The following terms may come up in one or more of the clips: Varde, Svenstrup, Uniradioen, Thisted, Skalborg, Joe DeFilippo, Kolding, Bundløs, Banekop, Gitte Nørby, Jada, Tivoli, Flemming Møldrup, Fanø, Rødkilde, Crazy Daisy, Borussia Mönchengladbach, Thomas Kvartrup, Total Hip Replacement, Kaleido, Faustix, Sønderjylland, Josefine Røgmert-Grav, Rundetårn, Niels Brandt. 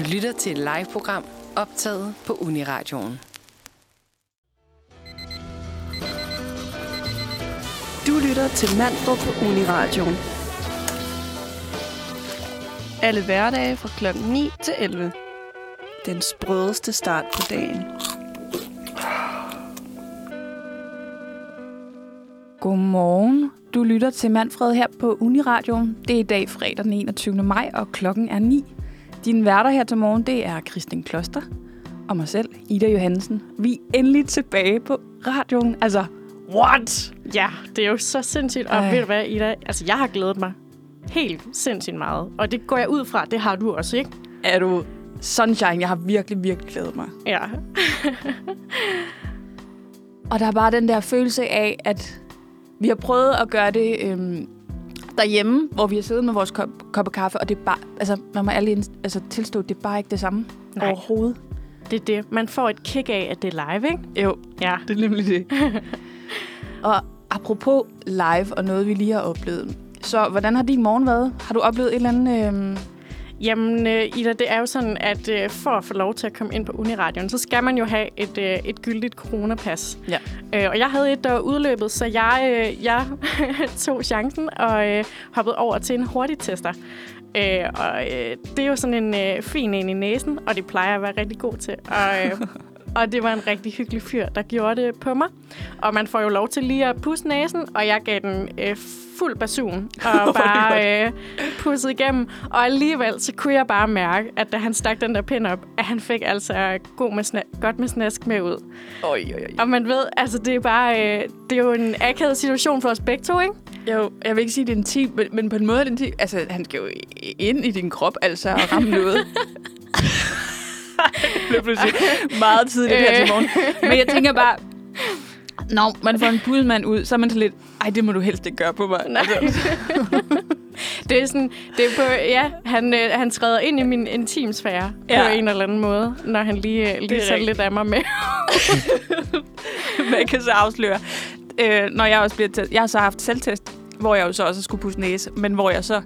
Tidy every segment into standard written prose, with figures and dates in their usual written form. Du lytter til et liveprogram optaget på Uniradioen. Du lytter til Manfred på Uniradioen. Alle hverdage fra kl. 9 til 11. Den sprødeste start på dagen. Godmorgen. Du lytter til Manfred her på Uniradioen. Det er i dag fredag den 21. maj, og klokken er 9. Dine værter her til morgen, det er Kristine Kloster og mig selv, Ida Johansen. Vi er endelig tilbage på radioen. Altså, what? Ja, det er jo så sindssygt. Og ved du hvad, Ida? Altså, jeg har glædet mig helt sindssygt meget. Og det går jeg ud fra, det har du også, ikke? Er du sunshine? Jeg har virkelig, virkelig glædet mig. Ja. Og der er bare den der følelse af, at vi har prøvet at gøre det derhjemme, hvor vi har siddet med vores kop kaffe, og det er bare, altså, man må alle tilstå, det er bare ikke det samme. Nej. Overhovedet. Det er det. Man får et kick af, at det er live, ikke? Jo, ja. Det er nemlig det. Og apropos live og noget, vi lige har oplevet. Så hvordan har din morgen været? Har du oplevet et eller andet... Jamen, Ida, det er jo sådan, at for at få lov til at komme ind på Uniradioen, så skal man jo have et gyldigt coronapas. Ja. Og jeg havde et, der var udløbet, så jeg tog chancen og hoppede over til en hurtigtester. Og det er jo sådan en fin en i næsen, og det plejer at være rigtig god til. Og det var en rigtig hyggelig fyr, der gjorde det på mig. Og man får jo lov til lige at pusse næsen, og jeg gav den fuld basun og bare pussede igennem. Og alligevel, så kunne jeg bare mærke, at da han stak den der pind op, at han fik altså godt med snask med ud. Og man ved, altså det er bare, det er jo en akavet situation for os begge to, ikke? Jo, jeg vil ikke sige, det er intimt, men på en måde er det intimt. Altså, han skal jo ind i din krop, altså, og ramme noget. Det blev pludselig meget tidligt her til morgen. Men jeg tænker bare, når man får en pudsmand ud, så er man så lidt, ej, det må du helst ikke gøre på mig. Nej. Det er sådan, det er på, ja, han træder ind i min intimsfære på en eller anden måde, når han lige sætter lidt af mig med. Man kan så afsløre. Når jeg også bliver testet. Jeg har så haft selvtest, hvor jeg jo så også skulle pudse næse, men hvor jeg så,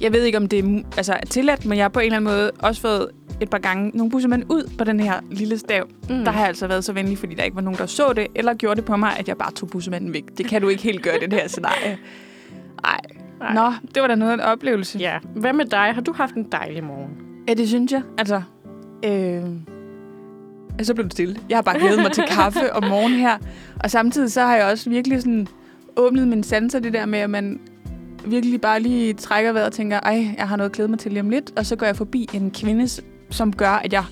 jeg ved ikke, om det er, altså, tilladt, men jeg har på en eller anden måde også fået et par gange nogle bussemænd ud på den her lille stav. Mm. Der har jeg altså været så venlig, fordi der ikke var nogen, der så det, eller gjorde det på mig, at jeg bare tog bussemanden væk. Det kan du ikke helt gøre, det her scenarie. Ej. Ej. Nå, det var da noget af en oplevelse. Ja. Hvad med dig? Har du haft en dejlig morgen? Ja, det synes jeg. Altså, så blev det stille. Jeg har bare glædet mig til kaffe om morgenen her. Og samtidig så har jeg også virkelig sådan åbnet min sanser, det der med, at man virkelig bare lige trækker vejret og tænker, ej, jeg har noget at glæde mig til lige om lidt. Og så går jeg forbi en kvindes, som gør, at jeg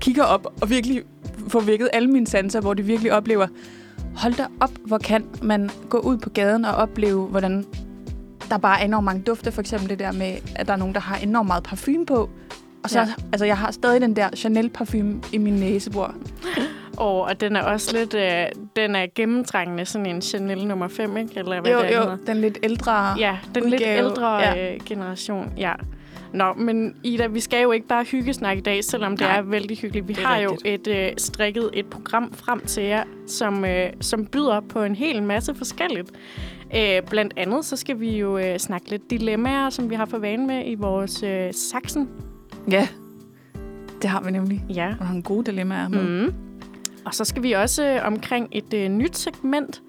kigger op og virkelig får vækket alle mine sanser, hvor de virkelig oplever, hold da op, hvor kan man gå ud på gaden og opleve, hvordan der bare er enormt mange dufte. For eksempel det der med, at der er nogen, der har enormt meget parfume på. Og så, altså, jeg har stadig den der Chanel-parfume i min næsebor. Og den er også lidt, den er gennemtrængende, sådan en Chanel nummer 5, ikke? Eller hvad det hedder. Den lidt ældre generation, ja. Nå, men Ida, vi skal jo ikke bare hyggesnakke i dag, selvom det er vældig hyggeligt. Vi har rigtigt. Jo strikket et program frem til jer, som byder på en hel masse forskelligt. Blandt andet så skal vi jo snakke lidt dilemmaer, som vi har for vane med i vores saksen. Ja, det har vi nemlig. Ja. Og har en god dilemmaer med. Mm-hmm. Og så skal vi også omkring et nyt segment,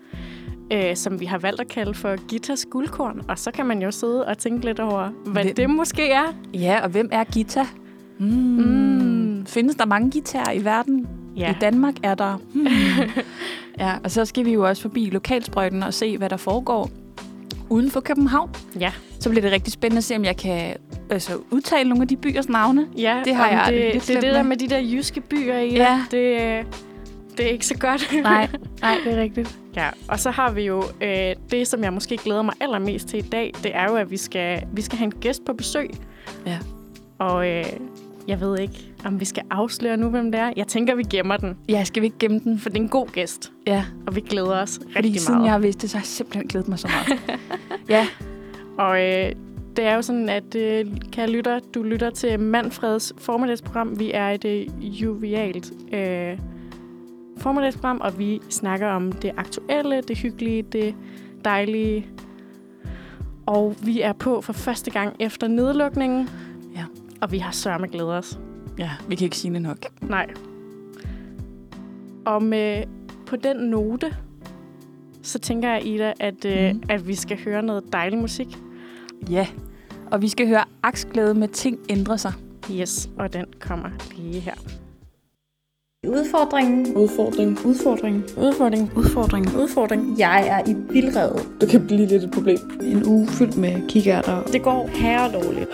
som vi har valgt at kalde for Gittas guldkorn. Og så kan man jo sidde og tænke lidt over, hvad det måske er. Ja, og hvem er Gitta? Findes der mange guitarer i verden? Ja. I Danmark er der. Ja, og så skal vi jo også forbi lokalsprøjten og se, hvad der foregår uden for København. Ja. Så bliver det rigtig spændende at se, om jeg kan udtale nogle af de byers navne. Ja, det har jeg lidt slemt med. Det der med de der jyske byer i. Ja. Det er ikke så godt. Nej, det er rigtigt. Ja, og så har vi jo det, som jeg måske glæder mig allermest til i dag, det er jo, at vi skal have en gæst på besøg. Ja. Og jeg ved ikke, om vi skal afsløre nu, hvem det er. Jeg tænker, vi gemmer den. Ja, skal vi ikke gemme den? For det er en god gæst. Ja. Og vi glæder os rigtig meget. Siden jeg har vidst det, så har jeg simpelthen glædet mig så meget. Ja. Og det er jo sådan, at kære lytter, du lytter til Manfreds formiddagsprogram. Vi er et jovialt formiddagsprogram, og vi snakker om det aktuelle, det hyggelige, det dejlige. Og vi er på for første gang efter nedlukningen. Ja. Og vi har sørme glædet os. Ja, vi kan ikke sige det nok. Nej. Og med, på den note, så tænker jeg, Ida, at vi skal høre noget dejlig musik. Ja, og vi skal høre Aksglæde med Ting ændrer sig. Yes, og den kommer lige her. Udfordringen. Jeg er i vildrede. Det kan blive lidt et problem. En uge fyldt med kikærter. Det går herredårligt.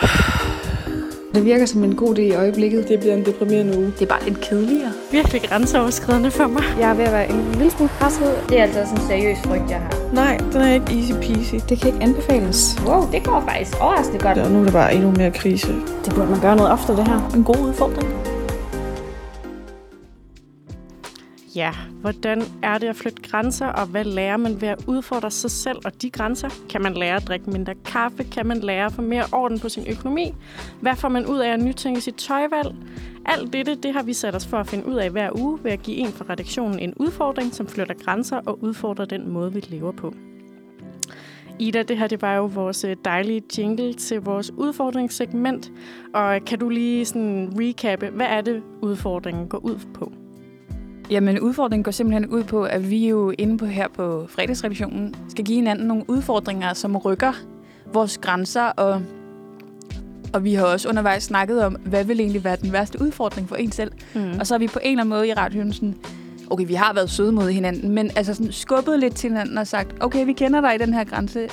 Det virker som en god idé i øjeblikket. Det bliver en deprimerende uge. Det er bare lidt kedeligere. Virkelig grænseoverskridende for mig. Jeg er ved at være en lille smule presset. Det er altså sådan en seriøs frygt, jeg har. Nej, den er ikke easy peasy. Det kan ikke anbefales. Wow, det går faktisk overraskende godt. Og nu er der bare endnu mere krise. Det burde man gøre noget oftere, det her. En god udfordring. Ja, hvordan er det at flytte grænser, og hvad lærer man ved at udfordre sig selv og de grænser? Kan man lære at drikke mindre kaffe? Kan man lære at få mere orden på sin økonomi? Hvad får man ud af at nytænke sit tøjvalg? Alt det har vi sat os for at finde ud af hver uge ved at give en fra redaktionen en udfordring, som flytter grænser og udfordrer den måde, vi lever på. Ida, det her det var jo vores dejlige jingle til vores udfordringssegment. Og kan du lige sådan recappe, hvad er det, udfordringen går ud på? Jamen, udfordringen går simpelthen ud på, at vi jo inde på her på fredagsredaktionen skal give hinanden nogle udfordringer, som rykker vores grænser. Og vi har også undervejs snakket om, hvad vil egentlig være den værste udfordring for en selv. Mm. Og så er vi på en eller anden måde i radioen sådan, okay, vi har været søde mod hinanden, men altså sådan skubbet lidt til hinanden og sagt, okay, vi kender dig i den her grænse.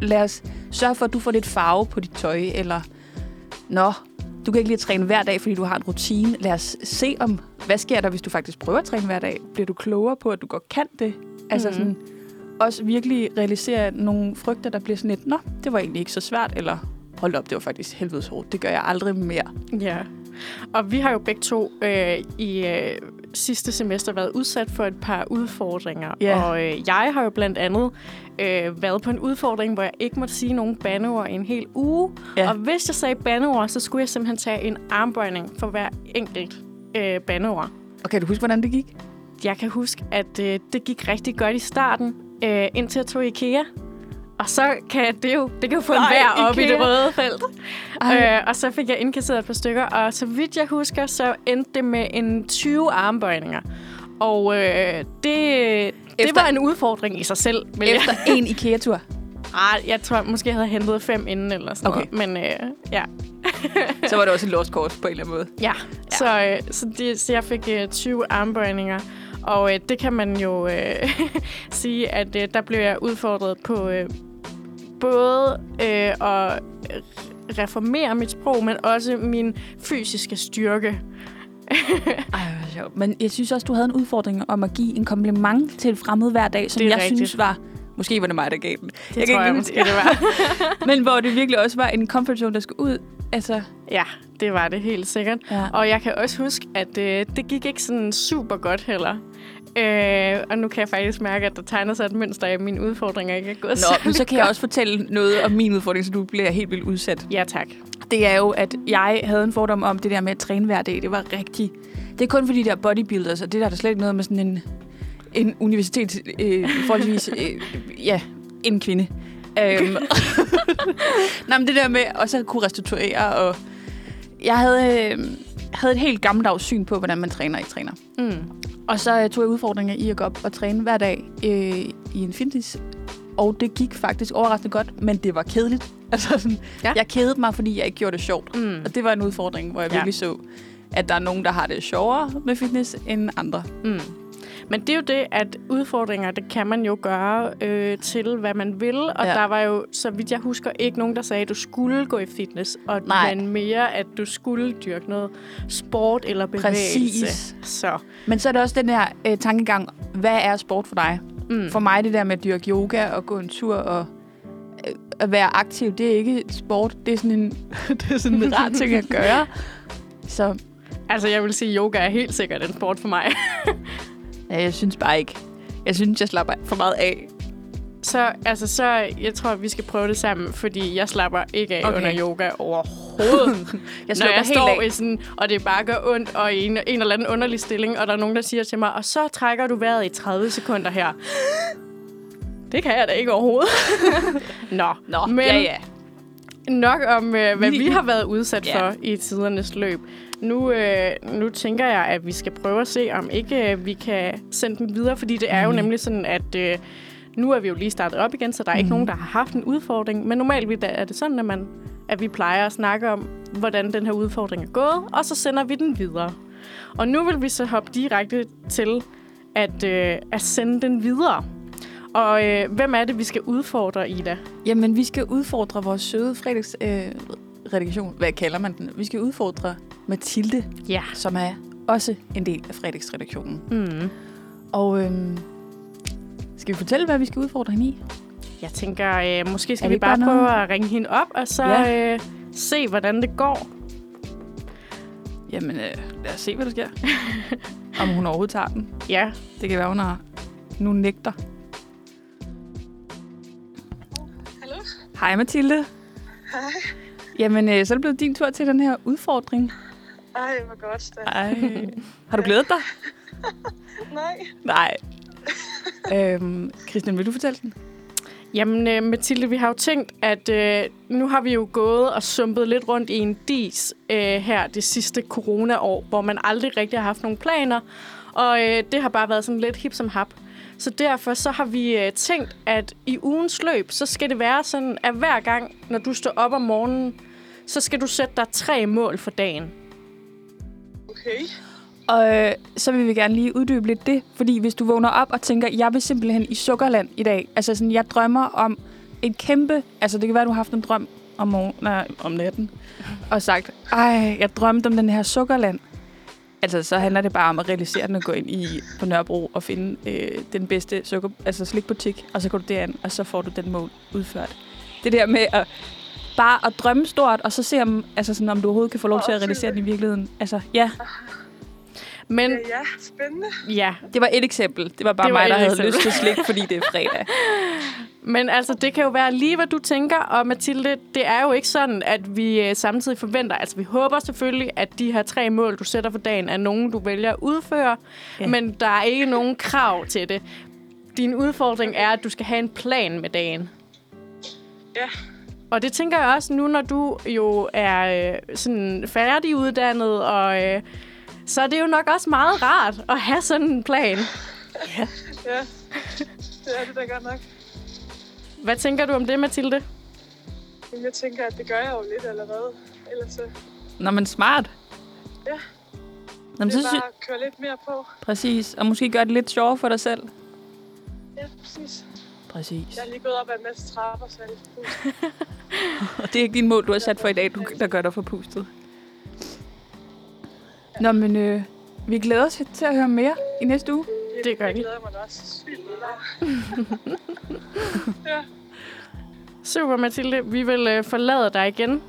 Lad os sørge for, at du får lidt farve på dit tøj, eller nå, du kan ikke lige træne hver dag, fordi du har en rutine. Lad os se om, hvad sker der, hvis du faktisk prøver at træne hver dag? Bliver du klogere på, at du godt kan det? Altså sådan, også virkelig realisere nogle frygter, der bliver sådan lidt, nå, det var egentlig ikke så svært, eller hold op, det var faktisk helvedes hårdt. Det gør jeg aldrig mere. Ja, og vi har jo begge to i sidste semester været udsat for et par udfordringer. Yeah. Og jeg har jo blandt andet været på en udfordring, hvor jeg ikke måtte sige nogen bandeord i en hel uge. Yeah. Og hvis jeg sagde bandeord, så skulle jeg simpelthen tage en armbøjning for hver enkelt bandeord. Og kan du huske, hvordan det gik? Jeg kan huske, at det gik rigtig godt i starten, indtil jeg tog IKEA. Og så kan det jo, få en vejr op i det røde felt. Og så fik jeg indkasseret et par stykker, og så vidt jeg husker, så endte det med en 20 armbøjninger. Og det var en udfordring i sig selv. Efter en IKEA-tur? Ah, jeg tror måske, jeg havde hentet 5 inden eller sådan noget. Men ja. Så var det også et lost kort på en eller anden måde. Ja, ja. Så jeg fik 20 armbøjninger. Og det kan man jo sige, at der blev jeg udfordret på både at reformere mit sprog, men også min fysiske styrke. Ej, sjovt. Men jeg synes også, du havde en udfordring om at give en kompliment til et fremmed hver dag, som jeg synes var... Måske var det mig, der gav den. Det jeg tror jeg måske, det var. Men hvor det virkelig også var en comfort zone, der skulle ud. Altså. Ja, det var det helt sikkert. Ja. Og jeg kan også huske, at det gik ikke sådan super godt heller. Og nu kan jeg faktisk mærke, at der tegner sig et mønster af mine udfordringer. Ikke er gået men så kan jeg også fortælle noget om min udfordring, så du bliver helt vildt udsat. Ja, tak. Det er jo, at jeg havde en fordom om det der med at træne hver dag. Det var rigtigt. Det er kun fordi de der bodybuilders, og det der slet ikke noget med sådan en universitet, forholdsvis, en kvinde. Nej, men det der med også at kunne restituere, og jeg havde et helt gammeldags syn på, hvordan man træner og ikke træner. Mm. Og så tog jeg udfordringer i at gå op og træne hver dag i en fitness, og det gik faktisk overraskende godt, men det var kedeligt. Altså sådan, jeg kedede mig, fordi jeg ikke gjorde det sjovt, og det var en udfordring, hvor jeg virkelig så, at der er nogen, der har det sjovere med fitness end andre. Mm. Men det er jo det, at udfordringer, det kan man jo gøre til, hvad man vil. Og der var jo, så vidt jeg husker, ikke nogen, der sagde, at du skulle gå i fitness. Og men mere, at du skulle dyrke noget sport eller bevægelse. Præcis. Så. Men så er det også den her tankegang, hvad er sport for dig? Mm. For mig det der med at dyrke yoga og gå en tur og at være aktiv, det er ikke sport. Det er sådan en, rar ting at gøre. Så. Altså jeg vil sige, yoga er helt sikkert en sport for mig. Ja, jeg synes bare ikke. Jeg synes, jeg slapper for meget af. Så jeg tror, vi skal prøve det sammen, fordi jeg slapper ikke af under yoga overhovedet. Jeg står af. I sådan, og det bare gør ondt, og i en eller anden underlig stilling, og der er nogen, der siger til mig, og så trækker du vejret i 30 sekunder her. Det kan jeg da ikke overhovedet. Nå, men... Ja. nok om, hvad vi har været udsat for i tidernes løb. Nu tænker jeg, at vi skal prøve at se, om ikke vi kan sende dem videre, fordi det er jo nemlig sådan, at nu er vi jo lige startet op igen, så der er ikke nogen, der har haft en udfordring. Men normalt er det sådan, at vi plejer at snakke om, hvordan den her udfordring er gået, og så sender vi den videre. Og nu vil vi så hoppe direkte til at sende den videre. Og hvem er det, vi skal udfordre, Ida? Jamen, vi skal udfordre vores søde fredagsredaktion. Hvad kalder man den? Vi skal udfordre Mathilde, som er også en del af fredagsredaktionen. Mm. Og skal vi fortælle, hvad vi skal udfordre hende i? Jeg tænker, måske skal vi bare prøve at ringe hende op, og så se, hvordan det går. Jamen, lad os se, hvad der sker. Om hun overhovedet tager den. Ja. Det kan være, hun har nu nægter. Hallo? Hej, Mathilde. Hej. Jamen, så er det blevet din tur til den her udfordring. Ej, hvor godt. Ej. Har du glædet dig? Nej. Kristine, vil du fortælle den? Jamen, Mathilde, vi har jo tænkt, at nu har vi jo gået og sumpet lidt rundt i en dis her det sidste coronaår, hvor man aldrig rigtig har haft nogen planer, og det har bare været sådan lidt hip som hap. Så derfor så har vi tænkt, at i ugens løb, så skal det være sådan, at hver gang, når du står op om morgenen, så skal du sætte dig 3 mål for dagen. Okay. Og så vil vi gerne lige uddybe lidt det, fordi hvis du vågner op og tænker, jeg vil simpelthen i Sukkerland i dag, altså sådan, jeg drømmer om et kæmpe, altså det kan være, du har haft en drøm om om natten, og sagt, ej, jeg drømte om den her Sukkerland. Altså, så handler det bare om at realisere den og gå ind på Nørrebro og finde den bedste slikbutik, og så går du derind, og så får du den mål udført. Det der med at bare at drømme stort, og så se om du overhovedet kan få lov til at realisere den i virkeligheden. Altså, ja. Men, ja, spændende. Ja, det var et eksempel. Det var bare mig, der havde lyst til slik, fordi det er fredag. Men altså, det kan jo være lige, hvad du tænker. Og Mathilde, det er jo ikke sådan, at vi samtidig forventer. Altså, vi håber selvfølgelig, at de her 3 mål, du sætter for dagen, er nogen, du vælger at udføre. Ja. Men der er ikke nogen krav til det. Din udfordring er, at du skal have en plan med dagen. Ja. Og det tænker jeg også nu, når du jo er sådan færdiguddannet og... så det er jo nok også meget rart at have sådan en plan. Ja, ja. Det er det da godt nok. Hvad tænker du om det, Mathilde? Jeg tænker, at det gør jeg jo lidt allerede. Ellers... Nå, men smart. Ja. Nå, det er bare at køre lidt mere på. Præcis, og måske gøre det lidt sjovere for dig selv. Ja, præcis. Jeg er lige gået op ad en masse trapper, så jeg er lidt pustet. Og det er ikke din mål, du har sat for i dag, der gør dig forpustet. Nå, men vi glæder os til at høre mere i næste uge. Det gør vi. Jeg glæder mig også sygt meget. Ja. Super, Mathilde. Vi vil forlade dig igen.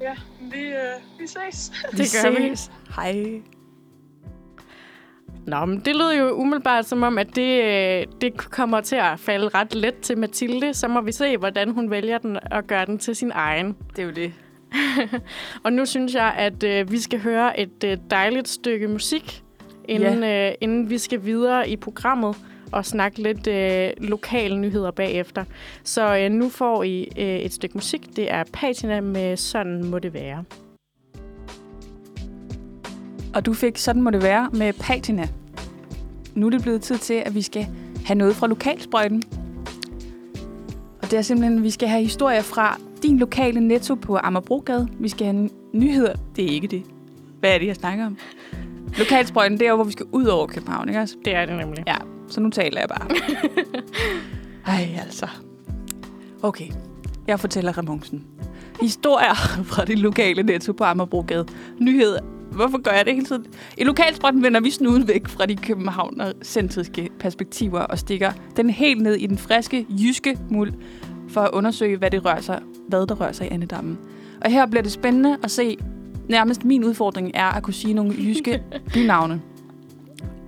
Ja, vi ses. Vi ses. Hej. Nå, men det lyder jo umiddelbart som om, at det kommer til at falde ret let til Mathilde. Så må vi se, hvordan hun vælger den og gør den til sin egen. Det er jo det. Og nu synes jeg, at vi skal høre et dejligt stykke musik, inden vi skal videre i programmet og snakke lidt lokale nyheder bagefter. Så nu får I et stykke musik. Det er Patina med Sådan må det være. Og du fik Sådan må det være med Patina. Nu er det blevet tid til, at vi skal have noget fra lokalsprøjten. Og det er simpelthen, at vi skal have historier fra din lokale Netto på Amagerbrogade. Vi skal have nyheder. Det er ikke det. Hvad er det, jeg snakker om? Lokalsprøjten, det er jo, hvor vi skal ud over København, ikke også? Det er det nemlig. Ja, så nu taler jeg bare. Ej, altså. Okay, jeg fortæller remonsen. Historier fra det lokale Netto på Amagerbrogade. Nyheder. Hvorfor gør jeg det hele tiden? I lokalsprøjten vender vi snuden væk fra de københavner-centriske perspektiver og stikker den helt ned i den friske, jyske muld, for at undersøge, hvad der rører sig i andedammen. Og her bliver det spændende at se. Nærmest min udfordring er at kunne sige nogle jyske bynavne.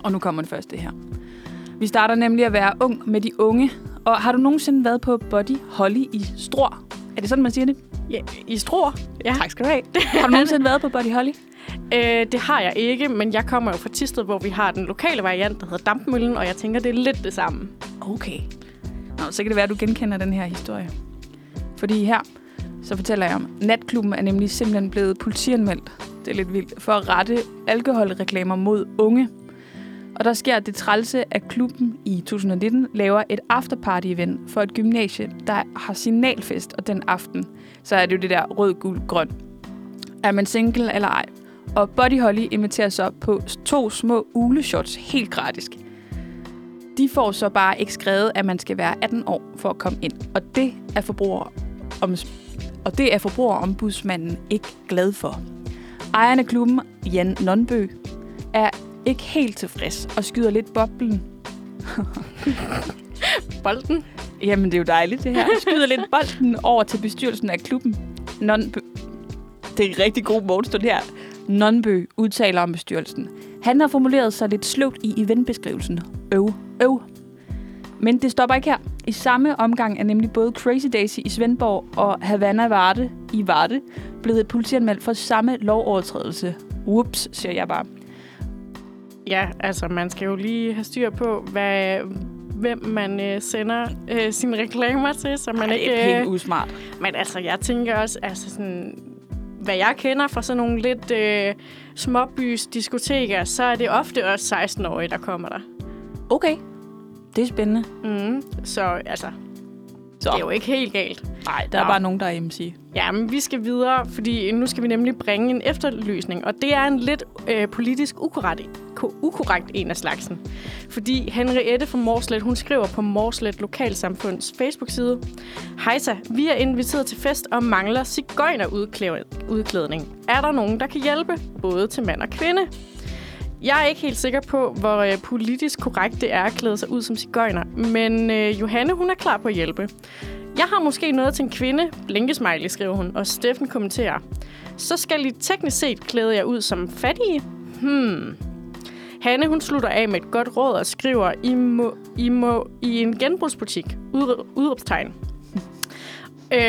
Og nu kommer det første her. Vi starter nemlig at være ung med de unge. Og har du nogensinde været på Bodil Holly i Struer? Er det sådan, man siger det? Ja, i Struer? Ja. Tak skal du have. Har du nogensinde været på Bodil Holly? Det har jeg ikke, men jeg kommer jo fra Thisted, hvor vi har den lokale variant, der hedder Dampmøllen, og jeg tænker, det er lidt det samme. Okay. Nå, så kan det være, at du genkender den her historie. Fordi her, Så fortæller jeg om, natklubben er nemlig simpelthen blevet politianmeldt. Det er lidt vildt. For at rette alkoholreklamer mod unge. Og der sker det trælse, at klubben i 2019 laver et afterparty-event for et gymnasie, der har signalfest, og den aften, så er det jo det der rød, gul, grøn. Er man single eller ej? Og Bodil Holly inviterer så på 2 små uleshots helt gratis. De får så bare ikke skrevet, at man skal være 18 år for at komme ind. Og det er forbrugerombudsmanden ikke glad for. Ejeren af klubben, Jan Nonbø, er ikke helt tilfreds og skyder lidt boblen. Bolden? Jamen, det er jo dejligt, det her. Skyder lidt bolden over til bestyrelsen af klubben. Nonbø. Det er en rigtig god morgenstund her. Nonbø udtaler om bestyrelsen. Han har formuleret sig lidt sløvt i eventbeskrivelsen. Men det stopper ikke her. I samme omgang er nemlig både Crazy Daisy i Svendborg og Havana Varde i Varde blevet politianmeldt for samme lovovertrædelse. Whoops, siger jeg bare. Ja, altså man skal jo lige have styr på, hvem man sender sine reklamer til, så man ikke... Det er helt usmart. Men altså, jeg tænker også, altså sådan... Hvad jeg kender fra sådan nogle lidt småbys diskoteker, så er det ofte også 16-årige, der kommer der. Okay. Det er spændende. Mm, så altså, så. Det er jo ikke helt galt. Nej, der er bare nogen, der er MC. Jamen, vi skal videre, fordi nu skal vi nemlig bringe en efterlysning. Og det er en lidt politisk ukorrekt en af slagsen. Fordi Henriette fra Mårslet, hun skriver på Mårslet Lokalsamfunds Facebook-side: Hejsa, vi er inviteret til fest og mangler sigøjnerudklædning. Er der nogen, der kan hjælpe? Både til mand og kvinde. Jeg er ikke helt sikker på, hvor politisk korrekt det er at klæde sig ud som sigøjner, men Johanne, hun er klar på at hjælpe. Jeg har måske noget til en kvinde, blinkesmiley, skriver hun, og Steffen kommenterer: Så skal I teknisk set klæde jer ud som fattige? Hanne, hun slutter af med et godt råd og skriver: I må i en genbrugsbutik. Udråbstegn.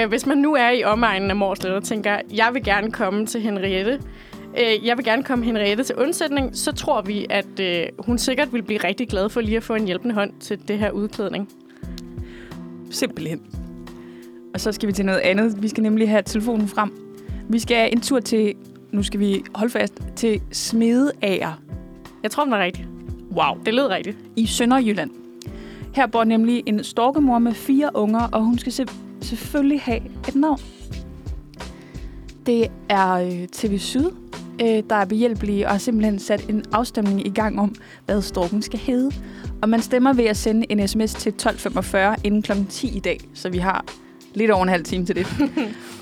Hvis man nu er i omegnen af Mårslet og tænker, jeg vil gerne komme til Henriette, til undsætning, så tror vi, at hun sikkert vil blive rigtig glad for lige at få en hjælpende hånd til det her udklædning. Simpelthen. Og så skal vi til noget andet. Vi skal nemlig have telefonen frem. Vi skal en tur til, nu skal vi holde fast, til Smedager. Jeg tror, den er rigtig. Wow. Det lød rigtigt. I Sønderjylland. Her bor nemlig en storkemor med 4 unger, og hun skal selvfølgelig have et navn. Det er TV Syd, der er behjælpelige og har simpelthen sat en afstemning i gang om, hvad storken skal hedde. Og man stemmer ved at sende en sms til 12:45 inden kl. 10 i dag, så vi har lidt over en halv time til det.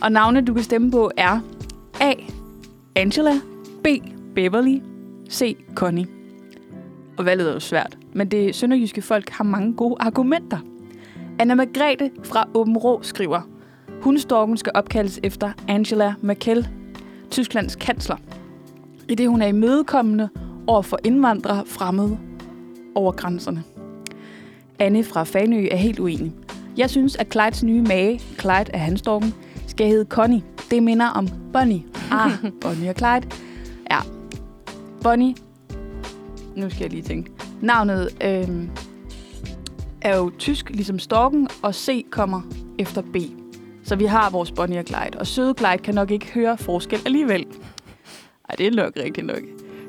Og navne, du kan stemme på, er A. Angela, B. Beverly, C. Connie. Og valget er jo svært, men det sønderjyske folk har mange gode argumenter. Anna Margrethe fra Åbenrå skriver: Hundestorken skal opkaldes efter Angela Merkel, Tysklands kansler, idet hun er imødekommende over for indvandrere fremmede over grænserne. Anne fra Fanø er helt uenig. Jeg synes, at Clydes nye mage, Clyde af handstorken, skal hedde Connie. Det minder om Bonnie. Bonnie og Clyde. Ja, Bonnie. Nu skal jeg lige tænke. Navnet er jo tysk, ligesom storken, og C kommer efter B. Så vi har vores Bonnie og Clyde, og søde Clyde kan nok ikke høre forskel alligevel. Ej, det er nok rigtig nok.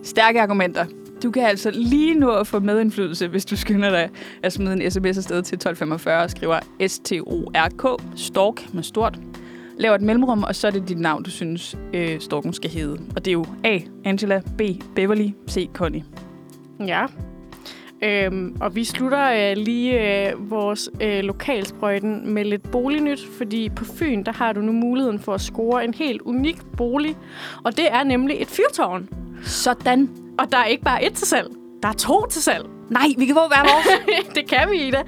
Stærke argumenter. Du kan altså lige nå at få medindflydelse, hvis du skynder dig at smide en sms afsted til 12:45 og skriver STORK, stork med stort. Lav et mellemrum, og så er det dit navn, du synes, storken skal hedde. Og det er jo A. Angela, B. Beverly, C. Connie. Ja. Og vi slutter lige vores lokalsprøjten med lidt bolignyt, fordi på Fyn, der har du nu muligheden for at score en helt unik bolig, og det er nemlig et fyrtårn. Sådan. Og der er ikke bare 1 til salg, der er 2 til salg. Nej, vi kan få hver vores. Det kan vi, Ida.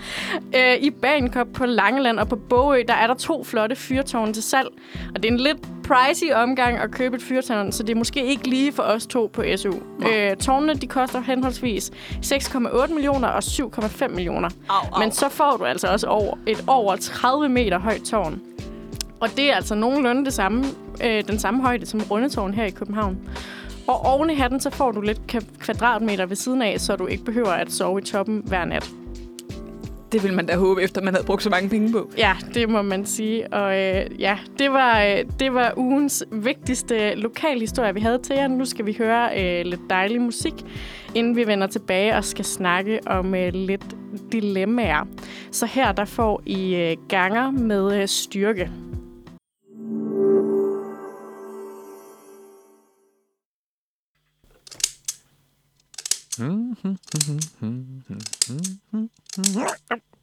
I Banekop på Langeland og på Bøge, der er der 2 flotte fyrtårne til salg. Og det er en lidt pricey omgang at købe et fyrtårn, så det er måske ikke lige for os 2 på SU. Tårnene, de koster henholdsvis 6,8 millioner og 7,5 millioner. Men så får du altså også over 30 meter højt tårn. Og det er altså nogenlunde det samme, den samme højde som Rundetårn her i København. Og oven i hatten, så får du lidt kvadratmeter ved siden af, så du ikke behøver at sove i toppen hver nat. Det ville man da håbe, efter man havde brugt så mange penge på. Ja, det må man sige. Og ja, det var ugens vigtigste lokalhistorie, vi havde til jer. Nu skal vi høre lidt dejlig musik, inden vi vender tilbage og skal snakke om lidt dilemmaer. Så her der får I Ganger med Styrke.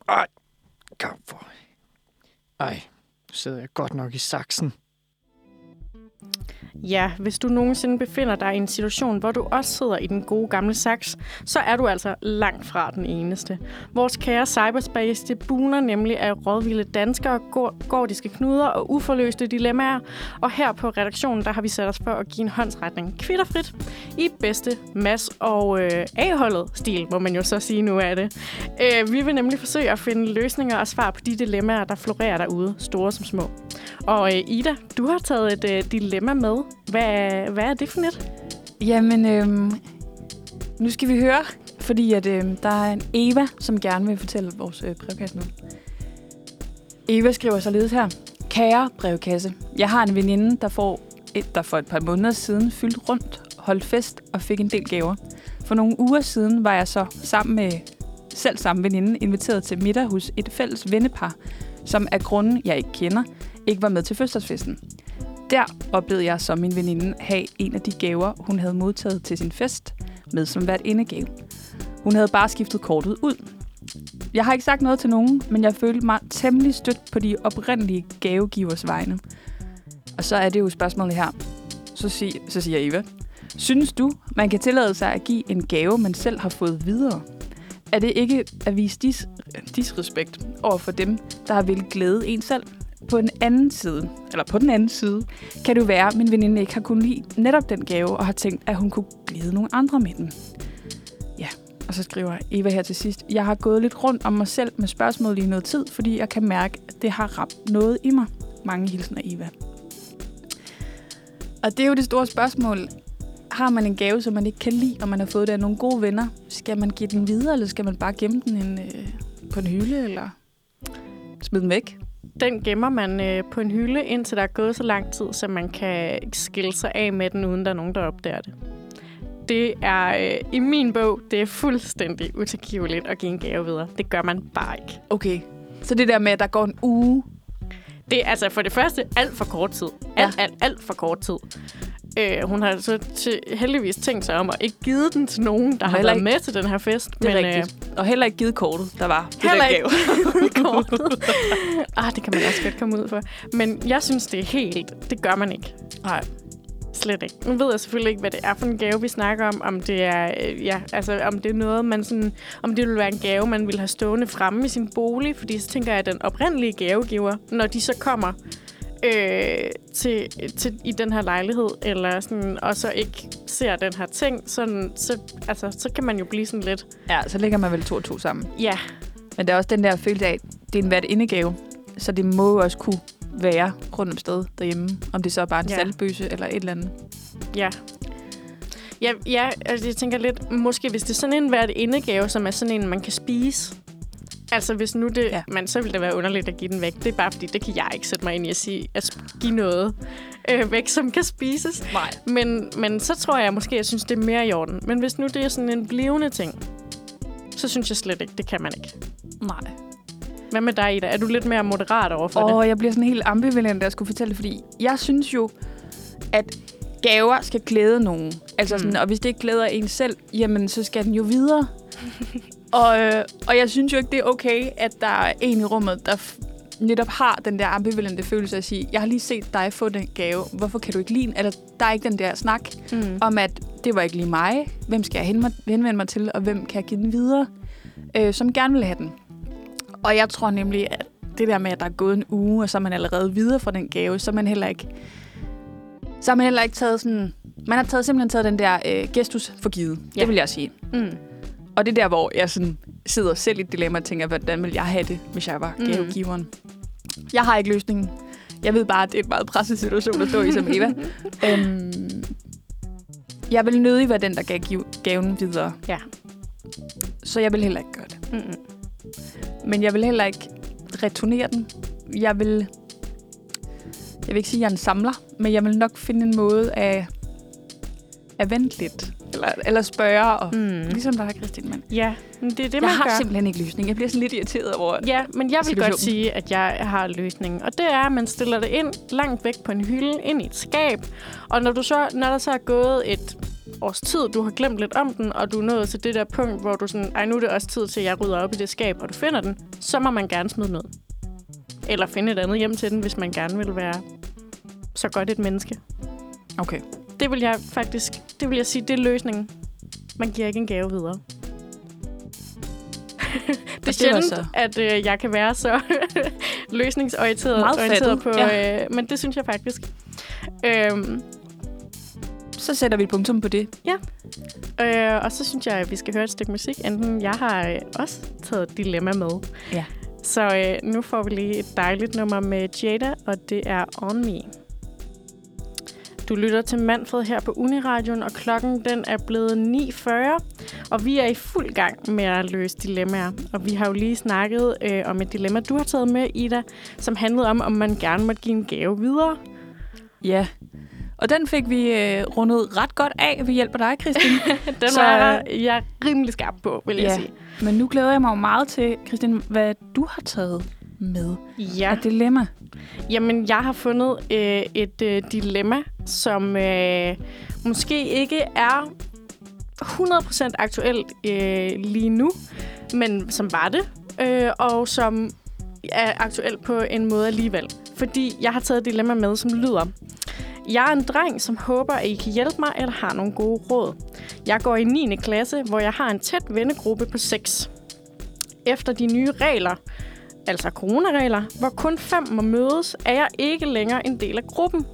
Ej, kom for. Ej, nu sidder jeg godt nok i saksen. Ja, hvis du nogensinde befinder dig i en situation, hvor du også sidder i den gode gamle saks, så er du altså langt fra den eneste. Vores kære cyberspace, det buner nemlig af rådvilde danskere, gordiske knuder og uforløste dilemmaer. Og her på redaktionen, der har vi sat os for at give en håndsretning kvitterfrit i bedste mas- og A-holdet stil, må man jo så sige nu er det. Vi vil nemlig forsøge at finde løsninger og svar på de dilemmaer, der florerer derude, store som små. Og Ida, du har taget et dilemma med. Hvad er det for net? Jamen, nu skal vi høre, fordi at, der er en Eva, som gerne vil fortælle vores brevkasse nu. Eva skriver således her. Kære brevkasse, jeg har en veninde, der for et par måneder siden fyldte rundt, holdt fest og fik en del gaver. For nogle uger siden var jeg så sammen med selvsamme veninde inviteret til middag hos et fælles vennepar, som af grunden, jeg ikke kender, ikke var med til fødselsfesten. Der oplevede jeg som min veninde have en af de gaver, hun havde modtaget til sin fest, med som hvert indegave. Hun havde bare skiftet kortet ud. Jeg har ikke sagt noget til nogen, men jeg følte mig temmelig stødt på de oprindelige gavegivers vegne. Og så er det jo spørgsmålet her. Så siger Eva, synes du, man kan tillade sig at give en gave, man selv har fået videre? Er det ikke at vise disrespekt over for dem, der har ville glæde en selv? På den anden side, kan det være, at min veninde ikke har kunnet lide netop den gave, og har tænkt, at hun kunne glæde nogle andre med den. Ja, og så skriver Eva her til sidst, jeg har gået lidt rundt om mig selv med spørgsmål i noget tid, fordi jeg kan mærke, at det har ramt noget i mig. Mange hilsner, Eva. Og det er jo det store spørgsmål. Har man en gave, som man ikke kan lide, og man har fået det af nogle gode venner, skal man give den videre, eller skal man bare gemme den på en hylde, eller smide den væk? Den gemmer man på en hylde, indtil der er gået så lang tid, så man kan skille sig af med den, uden der er nogen, der opdager det. Det er i min bog, det er fuldstændig utilgiveligt at give en gave videre. Det gør man bare ikke. Okay, så det der med, at der går en uge? Det er altså for det første alt for kort tid. Alt for kort tid. Hun har så heldigvis tænkt sig om at ikke give den til nogen, der har været med til den her fest. Og heller ikke givet kortet, der var. Heller ikke givet kortet. Det kan man også godt komme ud for. Men jeg synes, det gør man ikke. Nej. Slet ikke. Nu ved jeg selvfølgelig ikke, hvad det er for en gave, vi snakker om. Om det er, om det er noget, man sådan, om det vil være en gave, man vil have stående fremme i sin bolig. Fordi så tænker jeg, at den oprindelige gavegiver, når de så kommer i den her lejlighed, eller sådan, og så ikke ser den her ting, sådan, så kan man jo blive sådan lidt... Ja, så ligger man vel 2 og 2 sammen. Ja. Men der er også den der følelse af, det er en værtindegave, så det må også kunne være rundt om stedet derhjemme, om det så er bare en saltbøsse eller et eller andet. Ja. Ja, altså jeg tænker lidt, måske hvis det er sådan en værtindegave, som er sådan en, man kan spise... Altså, hvis nu det... Ja. Man, så ville det være underligt at give den væk. Det er bare, fordi det kan jeg ikke sætte mig ind i at sige, at give noget væk, som kan spises. Nej. Men så tror jeg måske, jeg synes, det er mere i orden. Men hvis nu det er sådan en blivende ting, så synes jeg slet ikke, det kan man ikke. Nej. Hvad med dig, Ida? Er du lidt mere moderat overfor det? Jeg bliver sådan helt ambivalent, da jeg skulle fortælle det, fordi jeg synes jo, at gaver skal glæde nogen. Altså sådan, og hvis det ikke glæder en selv, jamen, så skal den jo videre. Og jeg synes jo ikke, det er okay, at der er en i rummet, der netop har den der ambivalente følelse at sige, jeg har lige set dig få den gave, hvorfor kan du ikke lide den? Eller der er ikke den der snak om, at det var ikke lige mig, hvem skal jeg henvende mig til, og hvem kan jeg give den videre, som gerne vil have den. Og jeg tror nemlig, at det der med, at der er gået en uge, og så er man allerede videre fra den gave, så har man heller ikke taget sådan... Man har simpelthen taget den der gestus for givet, det vil jeg sige. Mm. Og det er der, hvor jeg sådan sidder selv i et dilemma og tænker, hvordan ville jeg have det, hvis jeg var gavegiveren? Jeg har ikke løsningen. Jeg ved bare, at det er en meget presset situation at stå i som Eva. Jeg vil nødig være den, der gav gaven videre. Ja. Så jeg vil heller ikke gøre det. Men jeg vil heller ikke returnere den. Jeg vil ikke sige, at jeg er en samler, men jeg vil nok finde en måde at vente lidt. Eller spørge, og ligesom der er Kristine, mand. Ja, det er det, man gør. Jeg har simpelthen ikke løsningen. Jeg bliver sådan lidt irriteret over det. Ja, men jeg vil godt sige, at jeg har løsningen. Og det er, at man stiller det ind langt væk på en hylde, ind i et skab. Og når der så er gået et års tid, du har glemt lidt om den, og du er nået til det der punkt, hvor du sådan, nu er det også tid til, at jeg rydder op i det skab, og du finder den, så må man gerne smide den ud. Eller finde et andet hjem til den, hvis man gerne vil være så godt et menneske. Okay. Det vil jeg sige, det er løsningen. Man giver ikke en gave videre. Det er sjældent, at jeg kan være så løsningsorienteret på... Ja. Men det synes jeg faktisk. Så sætter vi et punktum på det. Ja. Og så synes jeg, at vi skal høre et stykke musik. Enten jeg har også taget et dilemma med. Ja. Så nu får vi lige et dejligt nummer med Jada, og det er On Me. Du lytter til Manfred her på Uniradioen, og klokken den er blevet 9:40, og vi er i fuld gang med at løse dilemmaer. Og vi har jo lige snakket om et dilemma, du har taget med, Ida, som handlede om man gerne måtte give en gave videre. Ja, og den fik vi rundet ret godt af ved hjælp af dig, Kristine. Den så, var jeg rimelig skarp på, vil jeg sige. Men nu glæder jeg mig meget til, Kristine, hvad du har taget med af dilemma. Jamen, jeg har fundet et dilemma, som måske ikke er 100% aktuelt lige nu, men som var det, og som er aktuelt på en måde alligevel. Fordi jeg har taget et dilemma med, som lyder: Jeg er en dreng, som håber, at I kan hjælpe mig eller har nogle gode råd. Jeg går i 9. klasse, hvor jeg har en tæt vennegruppe på 6. Efter de nye regler, altså coronaregler, hvor kun 5 må mødes, er jeg ikke længere en del af gruppen.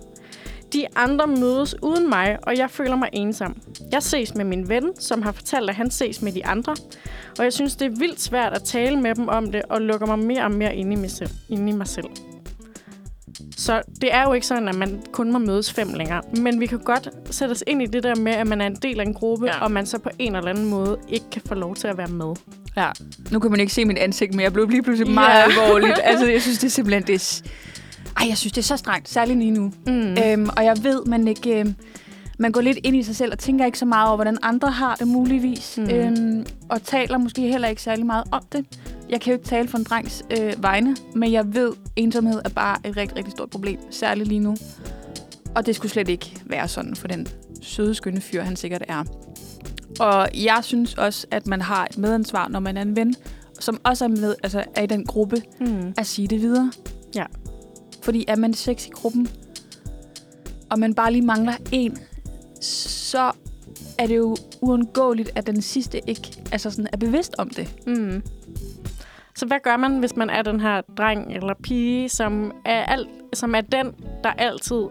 De andre mødes uden mig, og jeg føler mig ensom. Jeg ses med min ven, som har fortalt, at han ses med de andre, og jeg synes, det er vildt svært at tale med dem om det, og lukker mig mere og mere inde i mig selv. Så det er jo ikke sådan, at man kun må mødes 5 længere, men vi kan godt sætte os ind i det der med, at man er en del af en gruppe, og man så på en eller anden måde ikke kan få lov til at være med. Ja, nu kan man ikke se mit ansigt, men jeg blev lige pludselig meget alvorligt. Altså, jeg synes, det er simpelthen... jeg synes, det er så strengt, særligt lige nu. Mm. Og jeg ved, man ikke... Man går lidt ind i sig selv og tænker ikke så meget over, hvordan andre har det muligvis. Mm. Og taler måske heller ikke særlig meget om det. Jeg kan jo ikke tale for en drengs vegne, men jeg ved, ensomhed er bare et rigtig, rigtig stort problem. Særligt lige nu. Og det skulle slet ikke være sådan for den søde, skønne fyr, han sikkert er. Og jeg synes også, at man har et medansvar, når man er en ven, som også er med, altså er i den gruppe, at sige det videre. Ja. Fordi er man 6 i gruppen, og man bare lige mangler 1, så er det jo uundgåeligt, at den sidste ikke er bevidst om det. Mm. Så hvad gør man, hvis man er den her dreng eller pige, som er den, der altid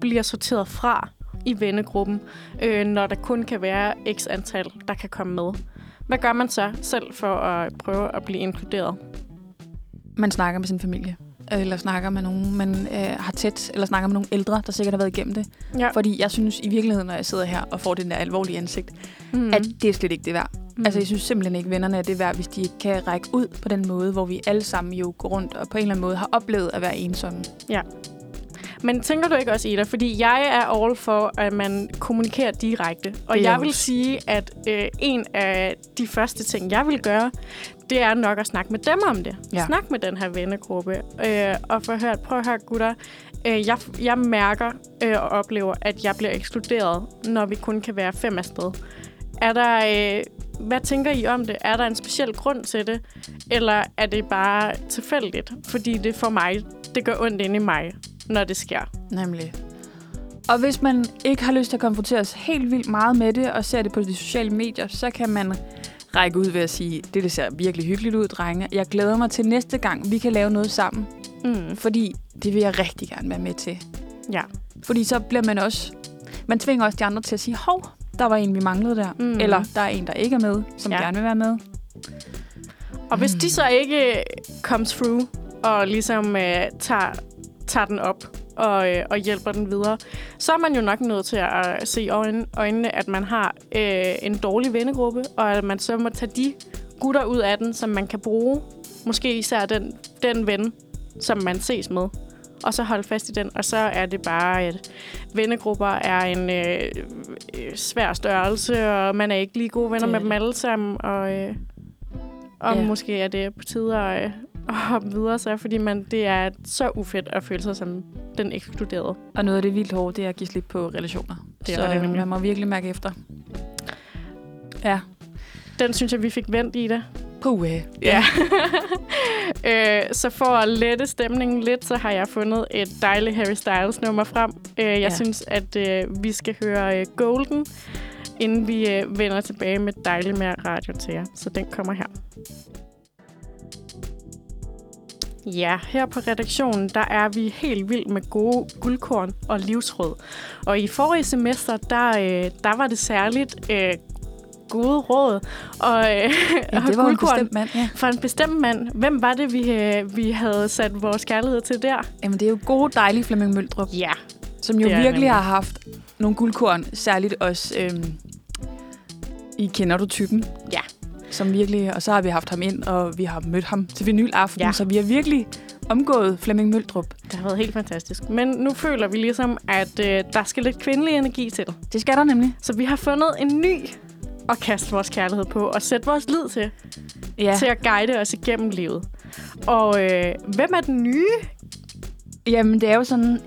bliver sorteret fra i vennegruppen, når der kun kan være x antal, der kan komme med? Hvad gør man så selv for at prøve at blive inkluderet? Man snakker med sin familie. Eller snakker med nogen, man har tæt, eller snakker med nogle ældre, der sikkert har været igennem det. Ja. Fordi jeg synes i virkeligheden, når jeg sidder her og får den der alvorlige ansigt, at det er slet ikke det værd. Altså, jeg synes simpelthen ikke, vennerne er det værd, hvis de ikke kan række ud på den måde, hvor vi alle sammen jo går rundt og på en eller anden måde har oplevet at være ensomme. Ja. Men tænker du ikke også, Ida? Fordi jeg er all for, at man kommunikerer direkte. Og jeg vil sige, at en af de første ting, jeg vil gøre, det er nok at snakke med dem om det. Ja. Snak med den her vennegruppe. Og prøv at høre, gutter. Jeg mærker og oplever, at jeg bliver ekskluderet, når vi kun kan være 5 afsted. Hvad tænker I om det? Er der en speciel grund til det? Eller er det bare tilfældigt? Fordi det for mig, det gør ondt inde i mig, når det sker. Nemlig. Og hvis man ikke har lyst til at konfronteres helt vildt meget med det, og ser det på de sociale medier, så kan man række ud ved at sige, det ser virkelig hyggeligt ud, drenge. Jeg glæder mig til næste gang, vi kan lave noget sammen. Mm. Fordi det vil jeg rigtig gerne være med til. Ja. Fordi så bliver man også... Man tvinger også de andre til at sige, hov, der var en, vi manglede der. Mm. Eller der er en, der ikke er med, som gerne vil være med. Og hvis de så ikke comes through, og ligesom tager den op og hjælper den videre, så er man jo nok nødt til at se i øjnene, at man har en dårlig vennegruppe, og at man så må tage de gutter ud af den, som man kan bruge Måske især den ven, som man ses med. Og så holde fast i den. Og så er det bare, at vennegrupper er en svær størrelse, og man er ikke lige gode venner med dem alle sammen. Og måske er det på tider at hoppe videre, så, fordi det er så ufedt at føle sig som den ekskluderede. Og noget af det vildt hårdt, det er at give slip på relationer. Så man må virkelig mærke efter. Ja. Den synes jeg, vi fik vendt i det. Ja. Så for at lette stemningen lidt, så har jeg fundet et dejligt Harry Styles-nummer frem. Jeg synes, at vi skal høre Golden, inden vi vender tilbage med dejligt mere radio til jer. Så den kommer her. Ja, her på redaktionen, der er vi helt vildt med gode guldkorn og livsråd. Og i forrige semester, der var det særligt gode råd og det var en bestemt mand, fra en bestemt mand. Hvem var det, vi havde sat vores kærlighed til der? Jamen, det er jo gode, dejlige Flemming Møldrup. Ja. Som jo virkelig har haft nogle guldkorn, særligt også i Kender du typen? Ja. Som virkelig, og så har vi haft ham ind, og vi har mødt ham til vinylaften, så vi har virkelig omgået Flemming Møldrup. Det har været helt fantastisk. Men nu føler vi ligesom, at der skal lidt kvindelig energi til. Det skal der nemlig. Så vi har fundet en ny og kaste vores kærlighed på, og sætte vores lid til at guide os igennem livet. Og hvem er den nye? Jamen, det er jo sådan,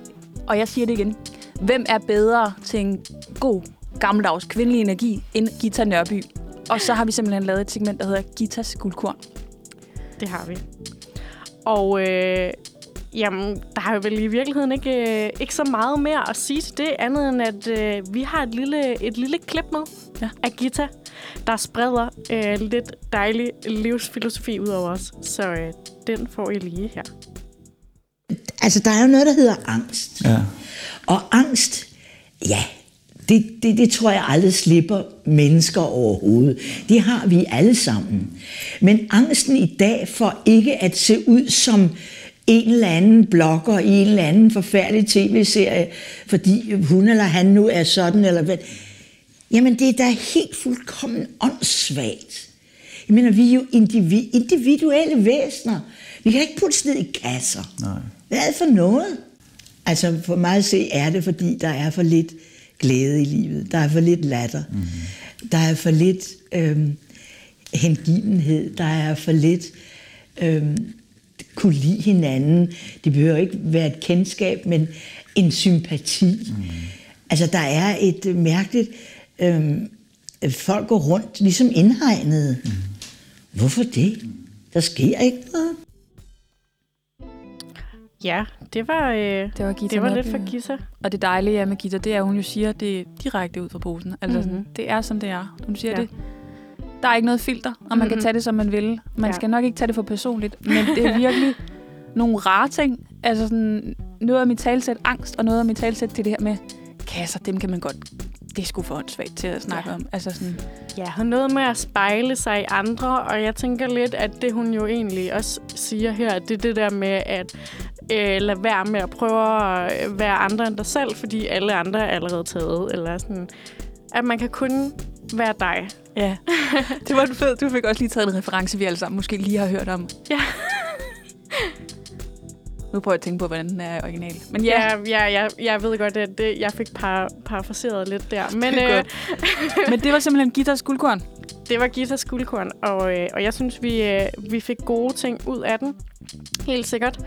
og jeg siger det igen, hvem er bedre til en god, gammeldags kvindelig energi end Gitte Nørby? Og så har vi simpelthen lavet et segment, der hedder Gittes guldkorn. Det har vi. Og jamen, der har jo vel i virkeligheden ikke så meget mere at sige til det, andet end at vi har et lille klip med af Gitte, der spreder lidt dejlig livsfilosofi ud over os. Så den får I lige her. Altså, der er jo noget, der hedder angst. Ja. Og angst, det tror jeg aldrig slipper mennesker overhovedet. Det har vi alle sammen. Men angsten i dag for ikke at se ud som en eller anden blogger i en eller anden forfærdelig tv-serie, fordi hun eller han nu er sådan, eller hvad. Jamen, det er da helt fuldkommen åndssvagt. Jeg mener, vi er jo individuelle væsener. Vi kan ikke putte os ned i kasser. Nej. Hvad er det for noget? Altså, for mig at se er det, fordi der er for lidt glæde i livet. Der er for lidt latter. Mm-hmm. Der er for lidt hengivenhed. Der er for lidt kunne lide hinanden. Det behøver ikke være et kendskab, men en sympati. Mm. Altså, der er et mærkeligt folk går rundt ligesom indhegnede. Mm. Hvorfor det? Der sker ikke noget. Ja, det var Gitte. Det var lidt for Gitte. Og det dejlige med Gitte, det er, at hun jo siger det direkte ud fra posen. Altså, sådan, det er, som det er. Hun siger det. Der er ikke noget filter, og man kan tage det, som man vil. Man skal nok ikke tage det for personligt, men det er virkelig nogle rare ting. Altså sådan, noget af mit talsæt angst, og noget af mit talsæt til det her med kasser, dem kan man godt. Det er sgu for håndsvagt til at snakke om. Altså sådan. Ja, og noget med at spejle sig i andre, og jeg tænker lidt, at det hun jo egentlig også siger her, at det er det der med at lade være med at prøve at være andre end dig selv, fordi alle andre er allerede taget, eller sådan. At man kan kun være dig. Ja, det var fedt. Du fik også lige taget en reference, vi alle sammen måske lige har hørt om. Ja. Nu prøver jeg at tænke på, hvordan den er original. Men jeg ved godt, at det, jeg fik parafraseret lidt der. Men men det var simpelthen Gittes guldkorn. Det var Gittes guldkorn, og jeg synes, vi fik gode ting ud af den. Helt sikkert.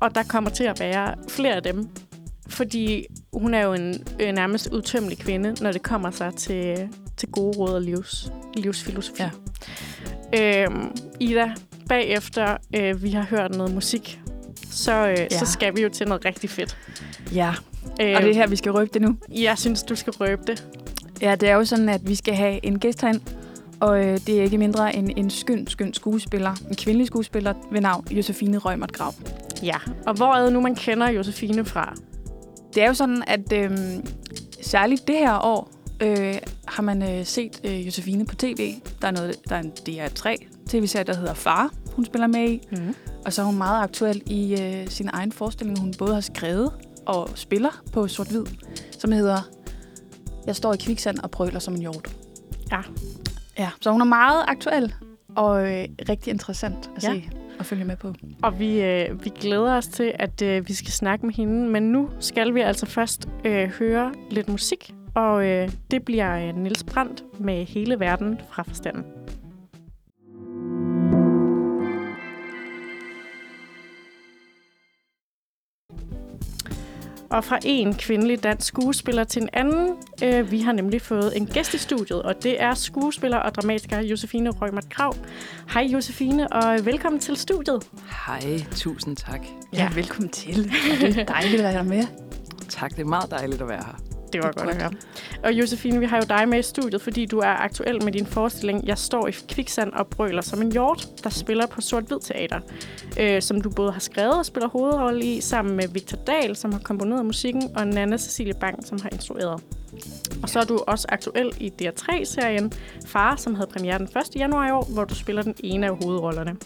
Og der kommer til at være flere af dem. Fordi hun er jo en nærmest udtømmelig kvinde, når det kommer sig til gode råd og livsfilosofi. Ja. Ida, bagefter vi har hørt noget musik, så skal vi jo til noget rigtig fedt. Ja, og det er her, vi skal røbe det nu. Jeg synes, du skal røbe det. Ja, det er jo sådan, at vi skal have en gæst herind, og det er ikke mindre end en skøn skuespiller, en kvindelig skuespiller ved navn Josefine Røgmert-Grav. Ja, og hvor er det nu, man kender Josefine fra? Det er jo sådan, at særligt det her år har man set Josefine på tv. Der er en DR3-tv-serie, der hedder Far, hun spiller med i. Mm. Og så er hun meget aktuel i sin egen forestilling, hun både har skrevet og spiller på Sort-Hvid, som hedder Jeg står i kviksand og brøler som en hjort. Ja. Ja, så hun er meget aktuel og rigtig interessant at se og følge med på. Og vi glæder os til, at vi skal snakke med hende, men nu skal vi altså først høre lidt musik, og det bliver Niels Brandt med Hele verden fra forstanden. Og fra en kvindelig dansk skuespiller til en anden. Vi har nemlig fået en gæst i studiet, og det er skuespiller og dramatiker Josefine Røgmert-Grav. Hej Josefine, og velkommen til studiet. Hej, tusind tak. Ja, velkommen til. Det er dejligt at være med. Tak, det er meget dejligt at være her. Det var godt at høre. Og Josefine, vi har jo dig med i studiet, fordi du er aktuel med din forestilling Jeg står i kviksand og brøler som en hjort, der spiller på Sort-Hvid Teater, som du både har skrevet og spiller hovedrolle i, sammen med Victor Dahl, som har komponeret musikken, og Nana Cecilie Bang, som har instrueret. Og så er du også aktuel i DR3-serien Far, som havde premiere den 1. januar i år, hvor du spiller den ene af hovedrollerne.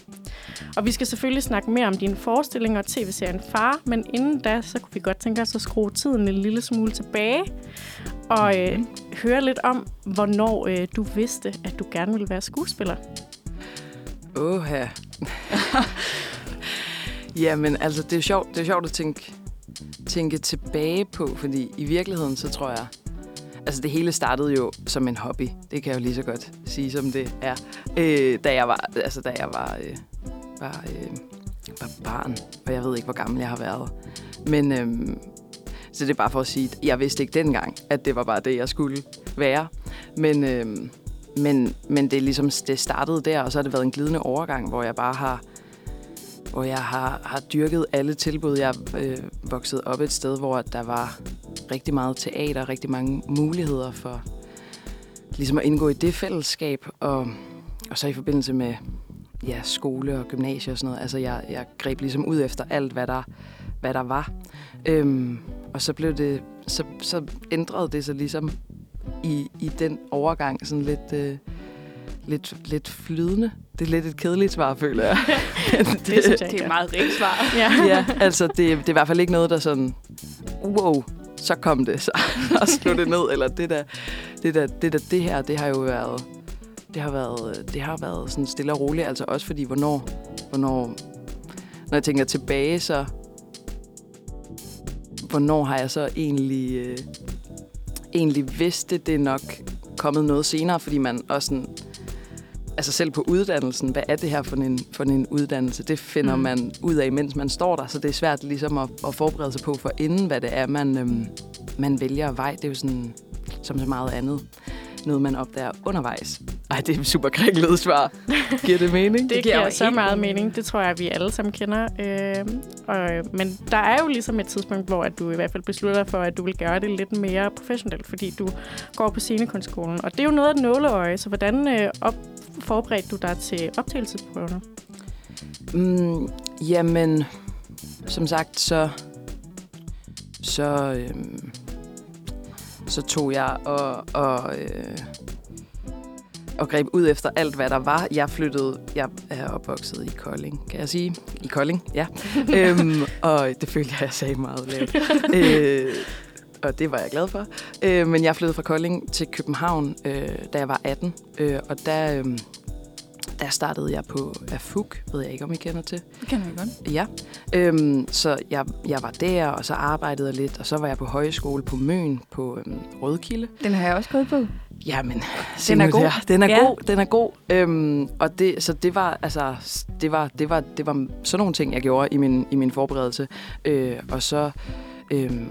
Og vi skal selvfølgelig snakke mere om dine forestillinger og tv-serien Far, men inden da, så kunne vi godt tænke os at skrue tiden en lille smule tilbage og høre lidt om, hvornår du vidste, at du gerne ville være skuespiller. Åh, ja. Jamen, altså, det er sjovt at tænke tilbage på, fordi i virkeligheden, så tror jeg, altså det hele startede jo som en hobby. Det kan jeg jo lige så godt sige, som det er. Da jeg var barn, og jeg ved ikke, hvor gammel jeg har været. Men så det er bare for at sige, at jeg vidste ikke dengang, at det var bare det, jeg skulle være. Men det er ligesom, det startede der, og så har det været en glidende overgang, hvor jeg bare har... Og jeg har dyrket alle tilbud. Jeg er vokset op et sted, hvor der var rigtig meget teater, rigtig mange muligheder for ligesom at indgå i det fællesskab. Og så i forbindelse med skole og gymnasie og sådan noget. Altså jeg greb ligesom ud efter alt, hvad der var. Og så blev det, så ændrede det sig ligesom i den overgang sådan lidt... Lidt flydende. Det er lidt et kedeligt svar, føler jeg. Det er et meget rigt svar. Ja, altså det er i hvert fald ikke noget, der sådan, wow, så kom det, så og slog det ned, eller det her, det har været sådan stille og roligt, altså også fordi, når jeg tænker tilbage, så hvornår har jeg så egentlig vidst det nok kommet noget senere, fordi man også sådan, altså selv på uddannelsen, hvad er det her for en uddannelse? Det finder man ud af, mens man står der, så det er svært ligesom at forberede sig på for inden, hvad det er, man vælger vej. Det er jo sådan, som så meget andet, noget man opdager undervejs. Ej, det er et super kringlet svar. Giver det mening? Det giver så meget mening. Det tror jeg, vi alle sammen kender. Men der er jo ligesom et tidspunkt, hvor at du i hvert fald beslutter for, at du vil gøre det lidt mere professionelt, fordi du går på scenekunstskolen. Og det er jo noget af et nåleøje, så hvordan forberedte du dig til optagelsesprøverne? Jamen, som sagt, så tog jeg og greb ud efter alt, hvad der var. Jeg er opvokset i Kolding, kan jeg sige. I Kolding, ja. Og det følte jeg sagde meget lavt. Og det var jeg glad for. Men jeg flyttede fra Kolding til København, da jeg var 18. Og der startede jeg på AFUG, ved jeg ikke, om I kender til. Det kender jeg godt. Ja. Så jeg var der, og så arbejdede jeg lidt, og så var jeg på højskole på Møn, på Rødkilde. Den har jeg også gået på. Jamen, den er god. Den er god. Og det, så det var, altså, det var sådan nogle ting, jeg gjorde i min forberedelse. Og så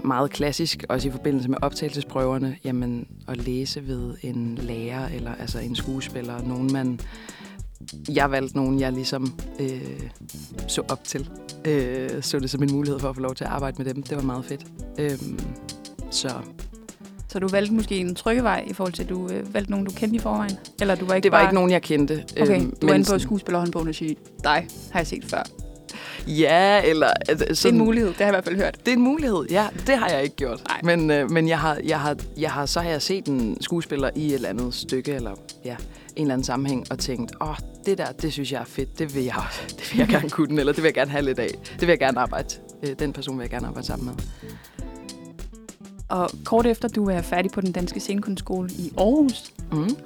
meget klassisk, også i forbindelse med optagelsesprøverne, jamen at læse ved en lærer, eller altså en skuespiller, jeg valgte nogen, jeg ligesom så op til. Så det som en mulighed for at få lov til at arbejde med dem. Det var meget fedt. Så du valgte måske en trykkevej i forhold til, at du valgte nogen, du kendte i forvejen? Eller du var ikke ikke nogen, jeg kendte. Okay, du var inde på skuespillerhåndbogen og sige, dig har jeg set før. Ja, eller... Altså, det er en mulighed, det har jeg i hvert fald hørt. Det er en mulighed, ja. Det har jeg ikke gjort. Nej. Men jeg har set en skuespiller i et eller andet stykke, eller ja, en eller anden sammenhæng, og tænkt, det der, det synes jeg er fedt, det vil jeg gerne kunne, eller det vil jeg gerne have lidt af. Det vil jeg gerne arbejde. Den person vil jeg gerne arbejde sammen med. Og kort efter du er færdig på den danske scenekunstskole i Aarhus,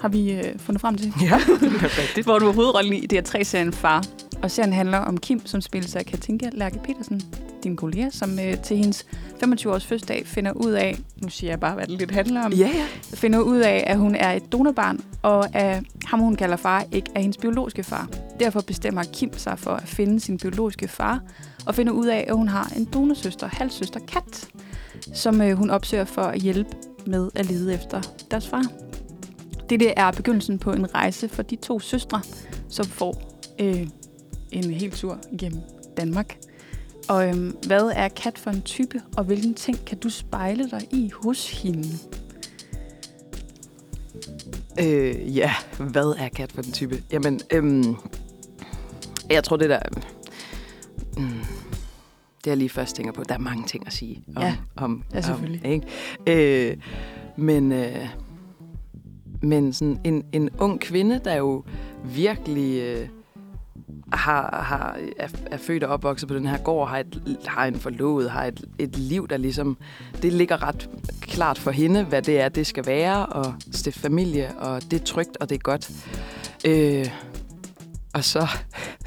har vi fundet frem til. Ja, perfekt. Hvor du er hovedrollen i DR3-serien Far. Og serien handler om Kim, som spilles af Katinka Lærke Petersen, din kollega, som til hendes 25-års fødselsdag finder ud af, nu siger jeg bare, hvad det lidt handler om, finder ud af, at hun er et donorbarn, og at ham, hun kalder far, ikke er hendes biologiske far. Derfor bestemmer Kim sig for at finde sin biologiske far, og finder ud af, at hun har en donorsøster, halvsøster Kat, som hun opsøger for at hjælpe med at lede efter deres far. Det er begyndelsen på en rejse for de to søstre, som får en hel tur igennem Danmark. Og hvad er Kat for en type, og hvilken ting kan du spejle dig i hos hende? Hvad er Kat for en type? Jamen, jeg tror det der... Det jeg lige først tænker på, der er mange ting at sige om. Ja, selvfølgelig. Ikke? Men sådan en ung kvinde, der jo virkelig... er født og opvokset på den her gård, har et liv, der ligesom, det ligger ret klart for hende, hvad det er, det skal være, og stifte familie, og det er trygt, og det er godt. Og så,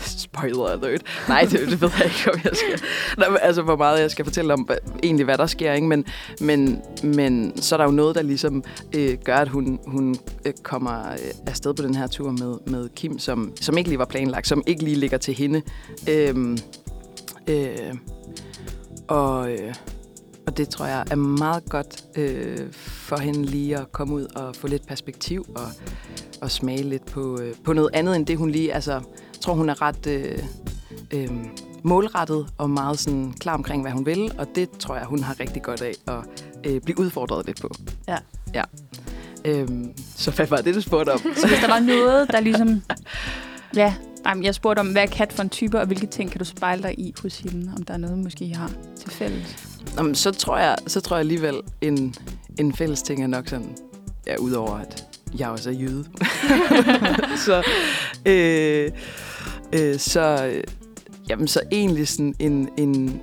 spoiler alert, nej, det ved jeg ikke, om jeg skal, altså hvor meget jeg skal fortælle om, egentlig hvad der sker, ikke? Men så er der jo noget, der ligesom gør, at hun kommer afsted på den her tur med Kim, som ikke lige var planlagt, som ikke lige ligger til hende. Og det tror jeg er meget godt for hende lige at komme ud og få lidt perspektiv og smage lidt på noget andet end det, hun lige... Altså, jeg tror, hun er ret målrettet og meget sådan klar omkring, hvad hun vil. Og det tror jeg, hun har rigtig godt af at blive udfordret lidt på. Ja. Så hvad var det, du spurgte om? Så hvis der var noget, der ligesom... Ja, jeg spurgte om, hvad er Kat for en type, og hvilke ting kan du spejle dig i hos hende? Om der er noget, måske I har til fælles? Jamen, så tror jeg alligevel, en fælles ting er nok sådan... Ja, udover at jeg også er jyde. så egentlig sådan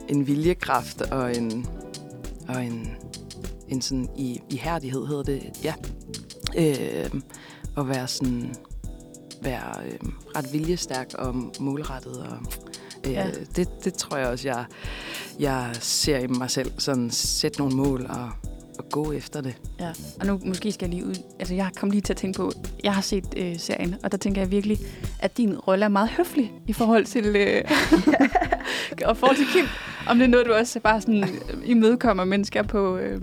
en viljekraft og en sådan ihærdighed hedder det. Ja. Og være ret viljestærk og målrettet og det tror jeg også jeg ser i mig selv, sådan sætte nogle mål og gå efter det. Ja, og nu måske skal jeg lige ud... Altså, jeg kom lige til at tænke på... Jeg har set serien, og der tænker jeg virkelig, at din rolle er meget høflig i forhold til... og forhold til Kim. Om det er noget, du også bare sådan imødekommer mennesker på... Ja, det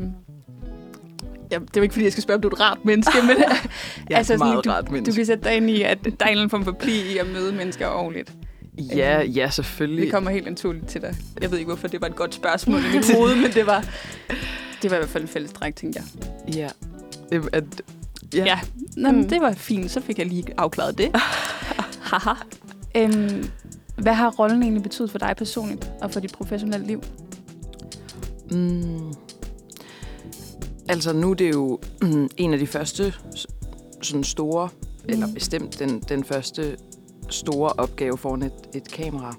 er jo ikke, fordi jeg skal spørge, om du er et rart menneske, men... Jeg er altså, meget rart menneske. Du kan sætte dig ind i, at der er en eller anden form for pli i at møde mennesker ordentligt. Ja, selvfølgelig. Det kommer helt naturligt til dig. Jeg ved ikke, hvorfor det var et godt spørgsmål i mit hoved, men det var... Det var i hvert fald en fælles dræk, tænkte jeg. Ja. Ja. Jamen, det var fint. Så fik jeg lige afklaret det. Haha. Hvad har rollen egentlig betydet for dig personligt og for dit professionelle liv? Altså, nu er det jo en af de første sådan store, eller bestemt den første store opgave foran et kamera,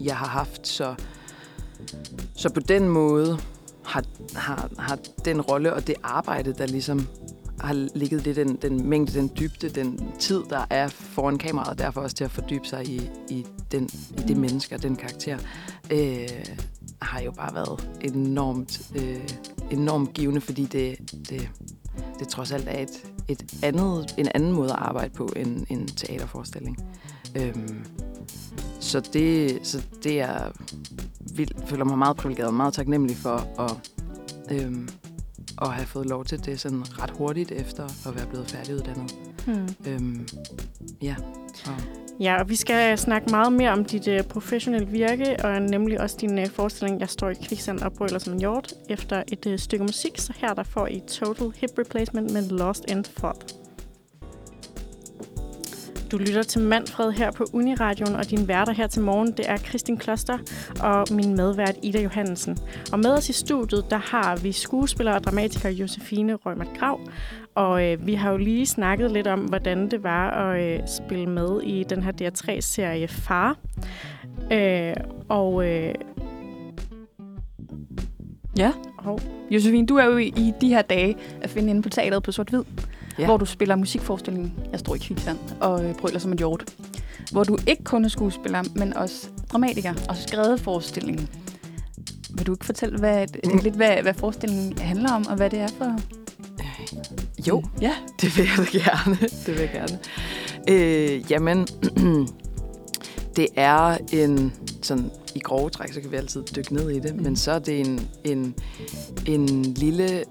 jeg har haft. Så på den måde... Har den rolle og det arbejde, der ligesom har ligget det, den mængde, den dybde, den tid, der er foran kameraet, og derfor også til at fordybe sig i det menneske og den karakter, har jo bare været enormt givende, fordi det trods alt er en anden måde at arbejde på end en teaterforestilling. Så det er vildt, føler mig meget privilegeret og meget taknemmelig for at have fået lov til det sådan ret hurtigt efter at være blevet færdiguddannet. Ja, og vi skal snakke meget mere om dit professionelle virke, og nemlig også din forestilling, Jeg står i kviksand og brøler som en hjort, efter et stykke musik, så her der får I Total Hip Replacement med Lost in Thought. Du lytter til Manfred her på Uniradioen, og din værter her til morgen, det er Kristine Kloster og min medvært Ida Johansen. Og med os i studiet, der har vi skuespiller og dramatiker Josefine Røgmert-Grav, og vi har jo lige snakket lidt om, hvordan det var at spille med i den her DR3-serie Far. Ja. Hov. Josefine, du er jo i de her dage at finde inde på teateret på Sort-Hvid, ja, hvor du spiller musikforestillingen Jeg står i kviksand og brøler som et hjort. Hvor du ikke kun er skuespiller, men også dramatiker og skrevet forestillingen. Vil du ikke fortælle hvad forestillingen handler om, og hvad det er for? Jo, ja, det vil jeg gerne. Jamen, det er en sådan i grove træk, så kan vi altid dykke ned i det, men så er det en lille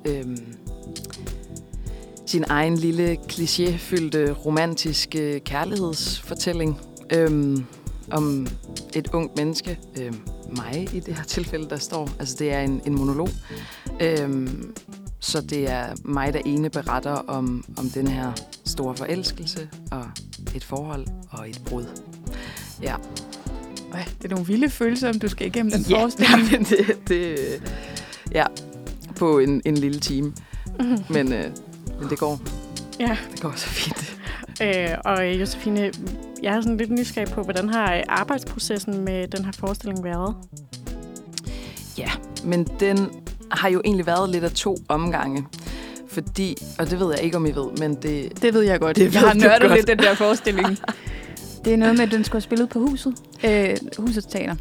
sin egen lille klichéfyldte romantiske kærlighedsfortælling om et ungt menneske, mig i det her tilfælde, der står. Altså det er en monolog. Så det er mig, der ene beretter om den her store forelskelse og et forhold og et brud. Ja. Det er nogle vilde følelser, om du skal igennem den forestilling. Ja, det, ja, på en lille time. Mm-hmm. Men det går. Ja. Det går så fint. Og Josefine, jeg er sådan lidt nysgerrig på, hvordan har arbejdsprocessen med den her forestilling været? Ja, men den har jo egentlig været lidt af to omgange. Fordi, og det ved jeg ikke, om I ved, men det... Det ved jeg godt. Jeg har nørdet lidt den der forestilling. Det er noget med, at den skulle have spillet på Huset. Husets teater.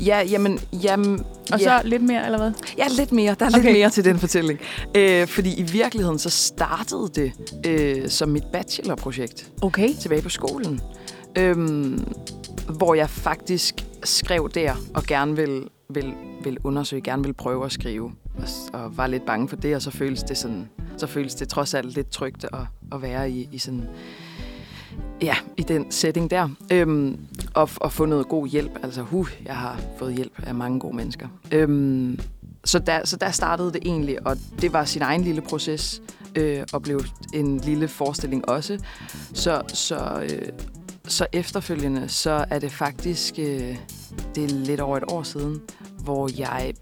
Ja, jamen... Og så lidt mere, eller hvad? Ja, lidt mere. Der er lidt mere til den fortælling. Fordi i virkeligheden, så startede det som mit bachelorprojekt. Okay. Tilbage på skolen. Hvor jeg faktisk skrev der, og gerne ville undersøge, gerne ville prøve at skrive. Og var lidt bange for det, og så føles det, sådan, så føles det trods alt lidt trygt at være i sådan... Ja, i den setting der. Og få noget god hjælp. Altså, jeg har fået hjælp af mange gode mennesker. Så der startede det egentlig, og det var sin egen lille proces, og blev en lille forestilling også. Så efterfølgende, så er det faktisk, det er lidt over et år siden, hvor jeg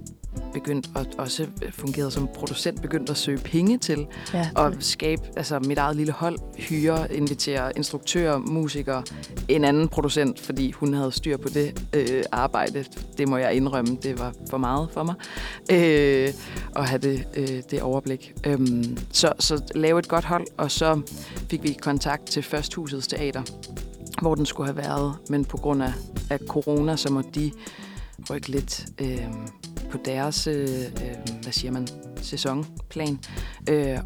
begyndte at også fungere som producent, begyndte at søge penge til og skabe mit eget lille hold, hyre, invitere instruktører, musikere, en anden producent, fordi hun havde styr på det arbejde. Det må jeg indrømme, det var for meget for mig at have det overblik. Så lave et godt hold, og så fik vi kontakt til først Husets Teater, hvor den skulle have været, men på grund af corona, så må de rykke lidt på deres sæsonplan,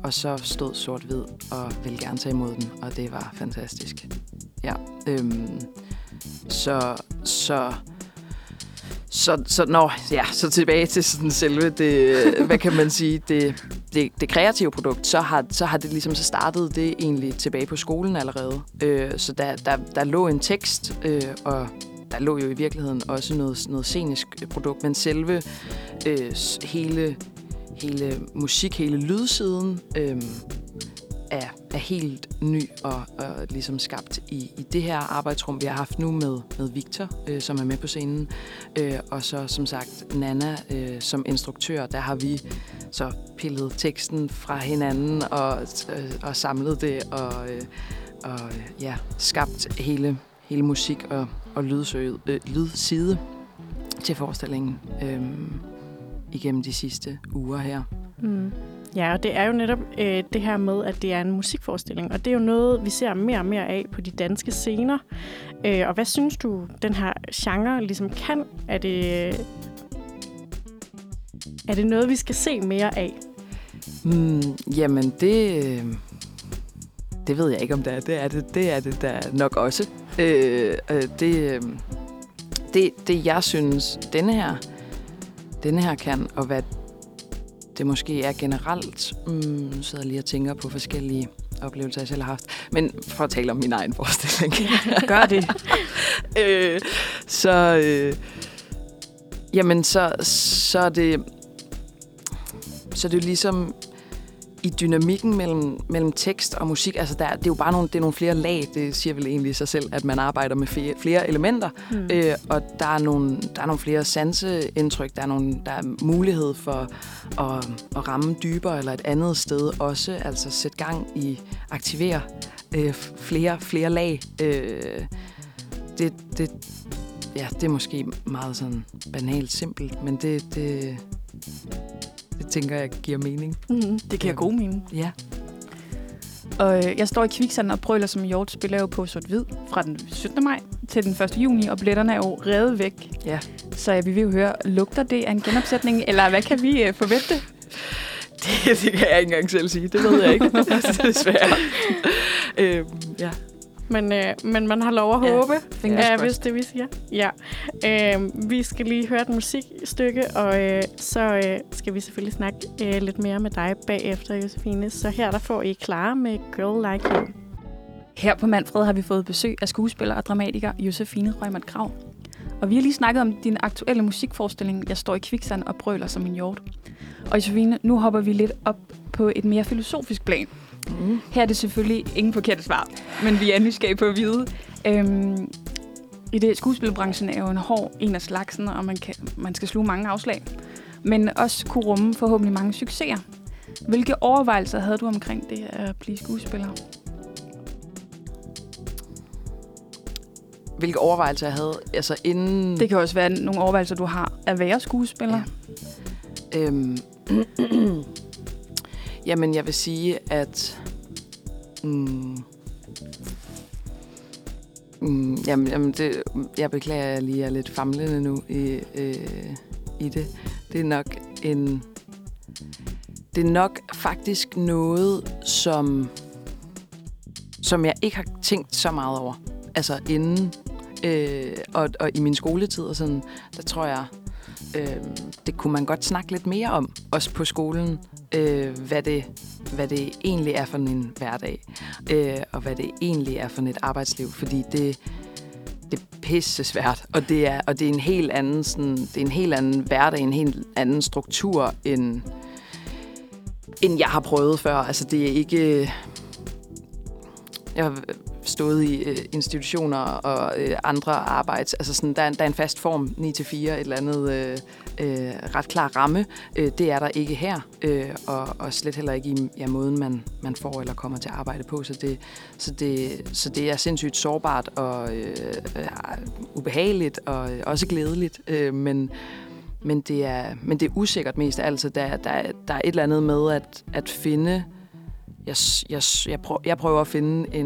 og så stod Sort-Hvid og ville gerne tage imod den, og det var fantastisk. Ja, så tilbage til sådan selve det, hvad kan man sige, det kreative produkt, så har det ligesom, så startede det egentlig tilbage på skolen allerede, så der lå en tekst, og der lå jo i virkeligheden også noget scenisk produkt, men selve hele musik, hele lydsiden er helt ny og ligesom skabt i det her arbejdsrum, vi har haft nu med Victor, som er med på scenen, og så som sagt Nana som instruktør. Der har vi så pillet teksten fra hinanden og samlet det og skabt hele musik og lydside til forestillingen igennem de sidste uger her. Mm. Ja, og det er jo netop det her med, at det er en musikforestilling, og det er jo noget, vi ser mere og mere af på de danske scener. Og hvad synes du, den her genre ligesom kan? Er det noget, vi skal se mere af? Jamen, det ved jeg ikke, om det er. Det er det der nok også. Det jeg synes, denne her kan, og hvad det måske er generelt, nu sidder jeg lige og tænker på forskellige oplevelser, jeg selv har haft, men for at tale om min egen forestilling. Ja, gør det. Så er det ligesom i dynamikken mellem tekst og musik, altså det er jo bare nogle flere lag, det siger vel egentlig sig selv, at man arbejder med flere elementer, og der er nogle flere sanseindtryk, der er mulighed for at ramme dybere eller et andet sted også, altså sætte gang i, aktivere flere lag. Det er måske meget sådan banalt simpelt, men det Det tænker jeg giver mening. Mm-hmm. Det giver god mening. Ja. Og jeg står i Kviksand og brøler som hjortspiller på Sort-Hvid fra den 17. maj til den 1. juni, og billetterne er jo revet væk. Ja. Så vi vil jo høre, lugter det af en genopsætning, eller hvad kan vi forvente? Det kan jeg ikke engang selv sige. Det ved jeg ikke. Desværre. Ja. Men man har lov at håbe, hvis det vi siger. Ja. Vi skal lige høre et musikstykke, og så skal vi selvfølgelig snakke lidt mere med dig bagefter, Josefine. Så her der får I Clara med Girl Like You. Her på Manfred har vi fået besøg af skuespiller og dramatiker Josefine Røgmert-Grav. Og vi har lige snakket om din aktuelle musikforestilling, Jeg står i kviksand og brøler som en hjort. Og Josefine, nu hopper vi lidt op på et mere filosofisk plan. Mm. Her er det selvfølgelig ingen forkerte svar, men vi er nysgerrige på at vide. I det skuespilbranchen er jo en hård en af slagsen, og man skal sluge mange afslag. Men også kunne rumme forhåbentlig mange succeser. Hvilke overvejelser havde du omkring det at blive skuespiller? Hvilke overvejelser jeg havde? Altså inden... Det kan også være nogle overvejelser, du har at være skuespiller. Ja. Jamen, jeg vil sige, at... jeg beklager, at jeg lige er lidt famlende nu i det. Det er nok en... Det er nok faktisk noget, som jeg ikke har tænkt så meget over. Altså inden... Og i min skoletid og sådan, der tror jeg... det kunne man godt snakke lidt mere om, også på skolen, hvad det egentlig er for en hverdag, og hvad det egentlig er for et arbejdsliv, fordi det er pisse svært, og det er en helt anden sådan, det er en helt anden hverdag, en helt anden struktur end jeg har prøvet før. Altså det er ikke, jeg har stået i institutioner og andre arbejds... Altså sådan, der er en fast form, 9-4, et eller andet ret klar ramme. Det er der ikke her, og slet heller ikke i måden, man får eller kommer til at arbejde på. Så det er sindssygt sårbart og ubehageligt og også glædeligt, men det er usikkert mest af alt. Der er et eller andet med at finde... Jeg prøver at finde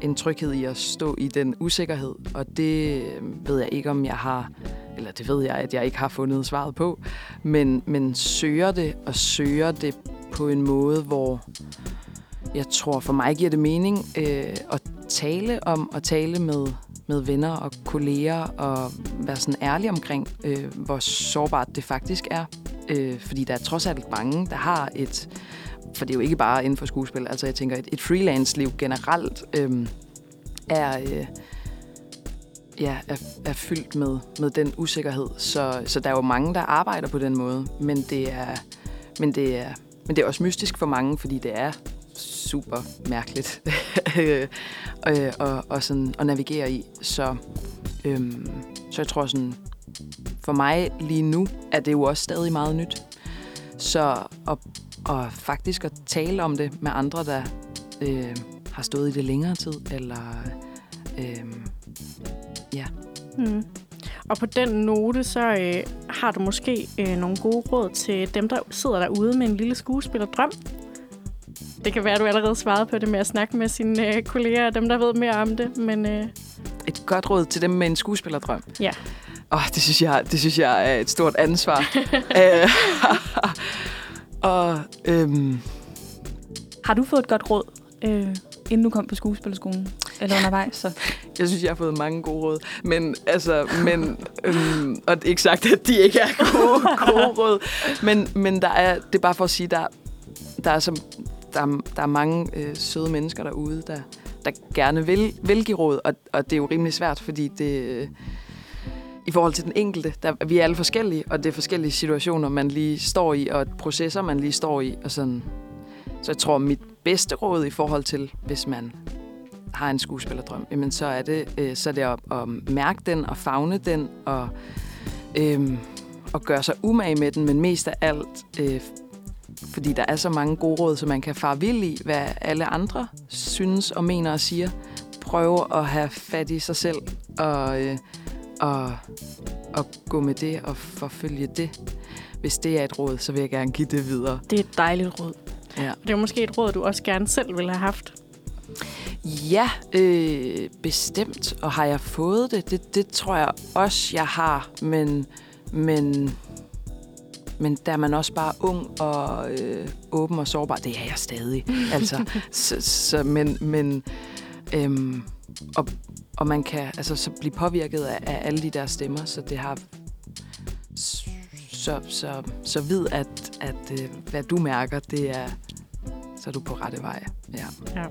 en tryghed i at stå i den usikkerhed, og det ved jeg ikke, om jeg har, eller det ved jeg, at jeg ikke har fundet svaret på, men søger det på en måde, hvor jeg tror, for mig giver det mening at tale om, og tale med venner og kolleger, og være sådan ærlig omkring, hvor sårbart det faktisk er, fordi der er trods alt mange, der har et... For det er jo ikke bare inden for skuespil. Altså jeg tænker, et freelance-liv generelt er fyldt med den usikkerhed. Så der er jo mange, der arbejder på den måde. Men det er også mystisk for mange, fordi det er super mærkeligt at navigere i. Så jeg tror sådan, for mig lige nu er det jo også stadig meget nyt. Og faktisk at tale om det med andre, der har stået i det længere tid, eller ja. Mm. Og på den note, så har du måske nogle gode råd til dem, der sidder derude med en lille skuespillerdrøm. Det kan være, at du allerede svarede på det med at snakke med sine kolleger og dem, der ved mere om det. Men et godt råd til dem med en skuespillerdrøm? Ja. Det synes jeg er et stort ansvar. Har du fået et godt råd, inden du kom på skuespillerskolen? Eller undervejs? Så? Jeg synes, jeg har fået mange gode råd. Men og ikke sagt, at de ikke er gode råd. Men der er, det er bare for at sige, der er mange søde mennesker derude, der gerne vil give råd. Og det er jo rimelig svært, fordi det... I forhold til den enkelte, vi er alle forskellige, og det er forskellige situationer, man lige står i, og processer, man lige står i. Og sådan. Så jeg tror, mit bedste råd i forhold til, hvis man har en skuespillerdrøm, jamen, så er det at mærke den, og favne den, og gøre sig umage med den, men mest af alt, fordi der er så mange gode råd, så man kan fare vild i, hvad alle andre synes og mener og siger. Prøve at have fat i sig selv, og gå med det og forfølge det. Hvis det er et råd, så vil jeg gerne give det videre. Det er et dejligt råd. Ja. Det er måske et råd, du også gerne selv ville have haft. Ja, bestemt. Og har jeg fået det? Det tror jeg også, jeg har. Men der er man også bare ung og åben og sårbar. Det er jeg stadig. Altså, og man kan altså så blive påvirket af alle de der stemmer, så det har så vid at hvad du mærker, det er så er du på rette vej. Ja.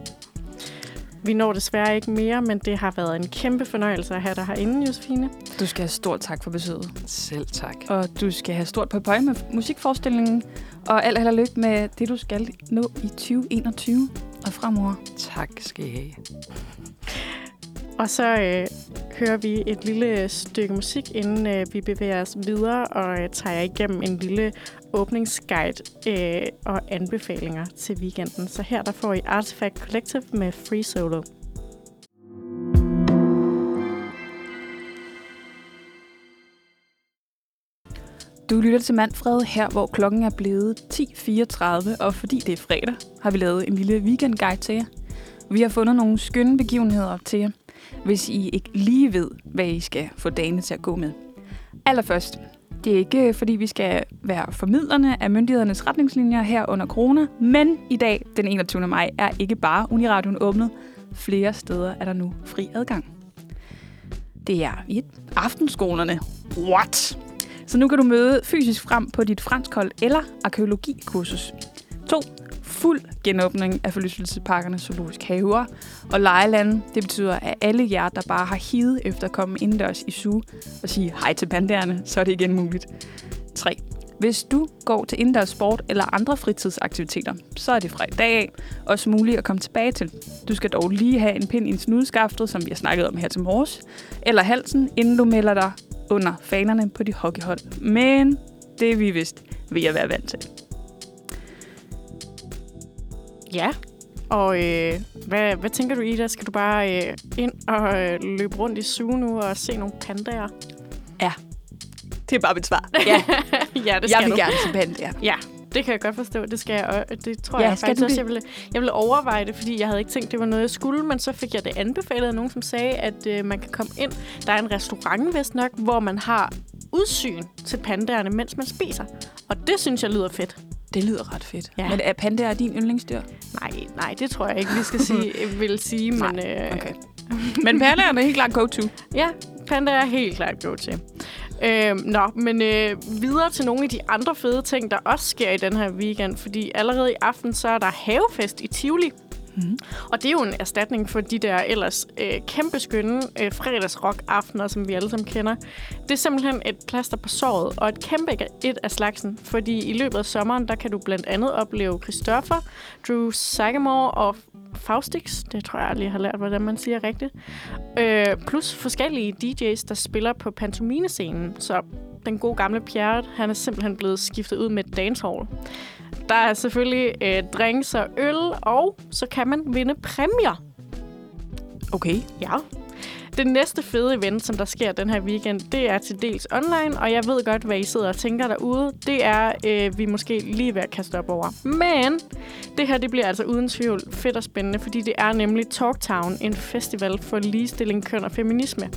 Vi når desværre ikke mere, men det har været en kæmpe fornøjelse at have dig herinde, Josefine. Du skal have stort tak for besøget. Selv tak. Og du skal have stort pøj-pøj med musikforestillingen. Og alt held og lykke med det, du skal nå i 2021 og fremover. Tak skal I have. Og så hører vi et lille stykke musik, inden vi bevæger os videre og tager igennem en lille åbningsguide og anbefalinger til weekenden. Så her der får I Artifact Collective med Free Solo. Du lytter til Manfred her, hvor klokken er blevet 10.34, og fordi det er fredag, har vi lavet en lille weekendguide til jer. Vi har fundet nogle skønne begivenheder til jer, hvis I ikke lige ved, hvad I skal få dagene til at gå med. Allerførst, det er ikke fordi vi skal være formidlerne af myndighedernes retningslinjer her under corona, men i dag, den 21. maj, er ikke bare Uniradioen åbnet. Flere steder er der nu fri adgang. Det er i aftenskolerne. What? Så nu kan du møde fysisk frem på dit franskhold eller arkæologikursus. 2. Fuld genåbning af forlystelsesparkerne, zoologisk haver og lejelande. Det betyder, at alle jer, der bare har higet efter at komme indendørs i zoo og sige hej til pandaerne, så er det igen muligt. 3. Hvis du går til indendørs sport eller andre fritidsaktiviteter, så er det fra i dag af også muligt at komme tilbage til. Du skal dog lige have en pind i snudskaftet, som vi har snakket om her til morges, eller halsen, inden du melder dig under fanerne på dit hockeyhold. Men det er vi vist ved at være vant til. Ja, og hvad tænker du, Ida? Skal du bare ind og løbe rundt i zoo nu og se nogle pandaer? Ja, det er bare mit svar. Ja, ja det skal jeg vil gerne se pandaer. Ja, det kan jeg godt forstå. Det skal jeg, og det tror jeg faktisk også. Jeg ville overveje det, fordi jeg havde ikke tænkt, det var noget, jeg skulle, men så fik jeg det anbefalet af nogen, som sagde, at man kan komme ind. Der er en restaurant, vist nok, hvor man har udsyn til pandaerne, mens man spiser. Og det synes jeg lyder fedt. Det lyder ret fedt. Ja. Men er pandaer din yndlingsdyr? Nej, det tror jeg ikke, vi skal sige. Men, okay. Men pandaerne er helt klart go-to. Ja, pandaer er helt klart go-to. Videre til nogle af de andre fede ting, der også sker i den her weekend. Fordi allerede i aften, så er der havefest i Tivoli. Mm. Og det er jo en erstatning for de der ellers kæmpe skønne fredagsrock-aftener, som vi alle sammen kender. Det er simpelthen et plaster på såret og et kæmpe et af slagsen. Fordi i løbet af sommeren, der kan du blandt andet opleve Christopher, Drew Sagamore og Faustix. Det tror jeg lige har lært, hvordan man siger rigtigt. Plus forskellige DJ's, der spiller på pantomimescenen. Så den gode gamle Pierre, han er simpelthen blevet skiftet ud med dancehall. Der er selvfølgelig drinks og øl, og så kan man vinde præmier. Okay. Ja. Det næste fede event, som der sker den her weekend, det er til dels online, og jeg ved godt, hvad I sidder og tænker derude. Det er vi måske lige ved at kaste op over. Men det her, det bliver altså uden tvivl fedt og spændende, fordi det er nemlig Talktown, en festival for ligestilling, køn og feminisme.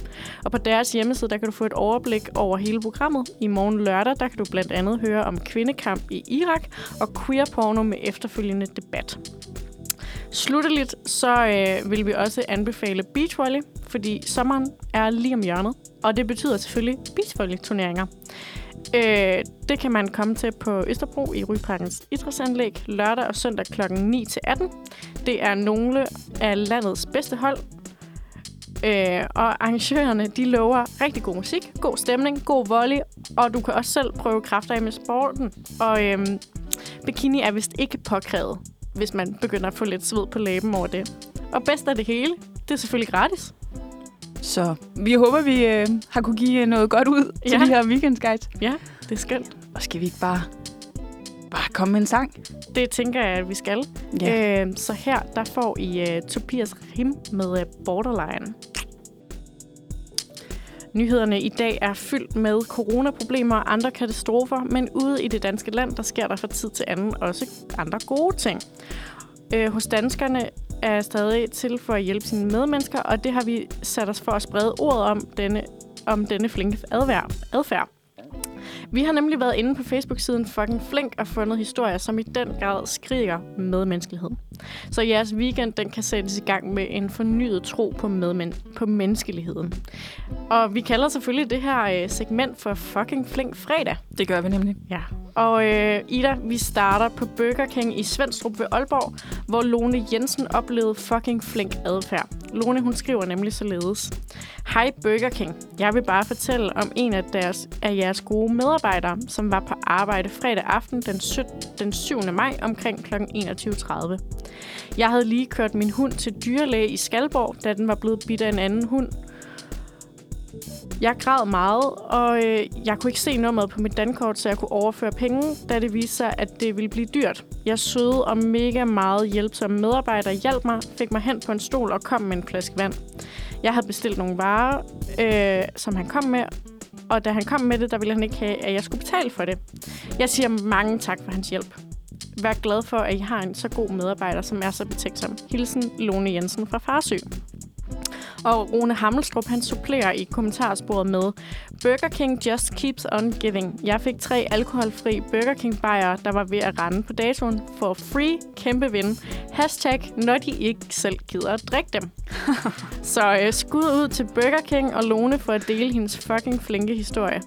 Og på deres hjemmeside, der kan du få et overblik over hele programmet. I morgen lørdag, der kan du blandt andet høre om kvindekamp i Irak og queer-porno med efterfølgende debat. Slutteligt, så vil vi også anbefale beachvolley, fordi sommeren er lige om hjørnet, og det betyder selvfølgelig beachvolley-turneringer. Det kan man komme til på Østerbro i Ryparkens idrætsanlæg lørdag og søndag kl. 9-18. Det er nogle af landets bedste hold, og arrangørerne, de lover rigtig god musik, god stemning, god volley, og du kan også selv prøve kræfter i med sporten, og bikini er vist ikke påkrævet, hvis man begynder at få lidt sved på læben over det. Og bedst af det hele, det er selvfølgelig gratis. Så vi håber, vi har kunne give noget godt ud til de her weekendguides. Ja, det er skønt. Og skal vi ikke bare komme med en sang? Det tænker jeg, at vi skal. Ja. Så her, der får I Tobias Rim med Borderline. Nyhederne i dag er fyldt med coronaproblemer og andre katastrofer, men ude i det danske land, der sker der fra tid til anden også andre gode ting. Hos danskerne er stadig til for at hjælpe sine medmennesker, og det har vi sat os for at sprede ordet om denne flinke adfærd. Vi har nemlig været inde på Facebook-siden Fucking Flink og fundet historier, som i den grad skriger medmenneskelighed. Så jeres weekend den kan sættes i gang med en fornyet tro på menneskeligheden. Og vi kalder selvfølgelig det her segment for Fucking Flink fredag. Det gør vi nemlig. Ja. Og Ida, vi starter på Burger King i Svenstrup ved Aalborg, hvor Lone Jensen oplevede fucking flink adfærd. Lone, hun skriver nemlig således. Hej Burger King. Jeg vil bare fortælle om en af jeres gode medarbejdere, som var på arbejde fredag aften den 7. maj omkring kl. 21:30. Jeg havde lige kørt min hund til dyrlæge i Skalborg, da den var blevet bidt af en anden hund. Jeg græd meget, og jeg kunne ikke se nummeret på mit dankort, så jeg kunne overføre penge, da det viste sig, at det ville blive dyrt. Jeg søde og mega meget hjælpsomme medarbejdere hjalp mig, fik mig hen på en stol og kom med en flaske vand. Jeg havde bestilt nogle varer, som han kom med, og da han kom med det, der ville han ikke have, at jeg skulle betale for det. Jeg siger mange tak for hans hjælp. Vær glad for, at I har en så god medarbejder, som er så betænksom. Hilsen Lone Jensen fra Farsø. Og Rune Hammelstrup, han supplerer i kommentarsporet med Burger King just keeps on giving. Jeg fik 3 alkoholfri Burger King-bajere, der var ved at rende på datoen for free kæmpe vinde. Hashtag, når de ikke selv gider at drikke dem. Så skud ud til Burger King og Lone for at dele hendes fucking flinke historie.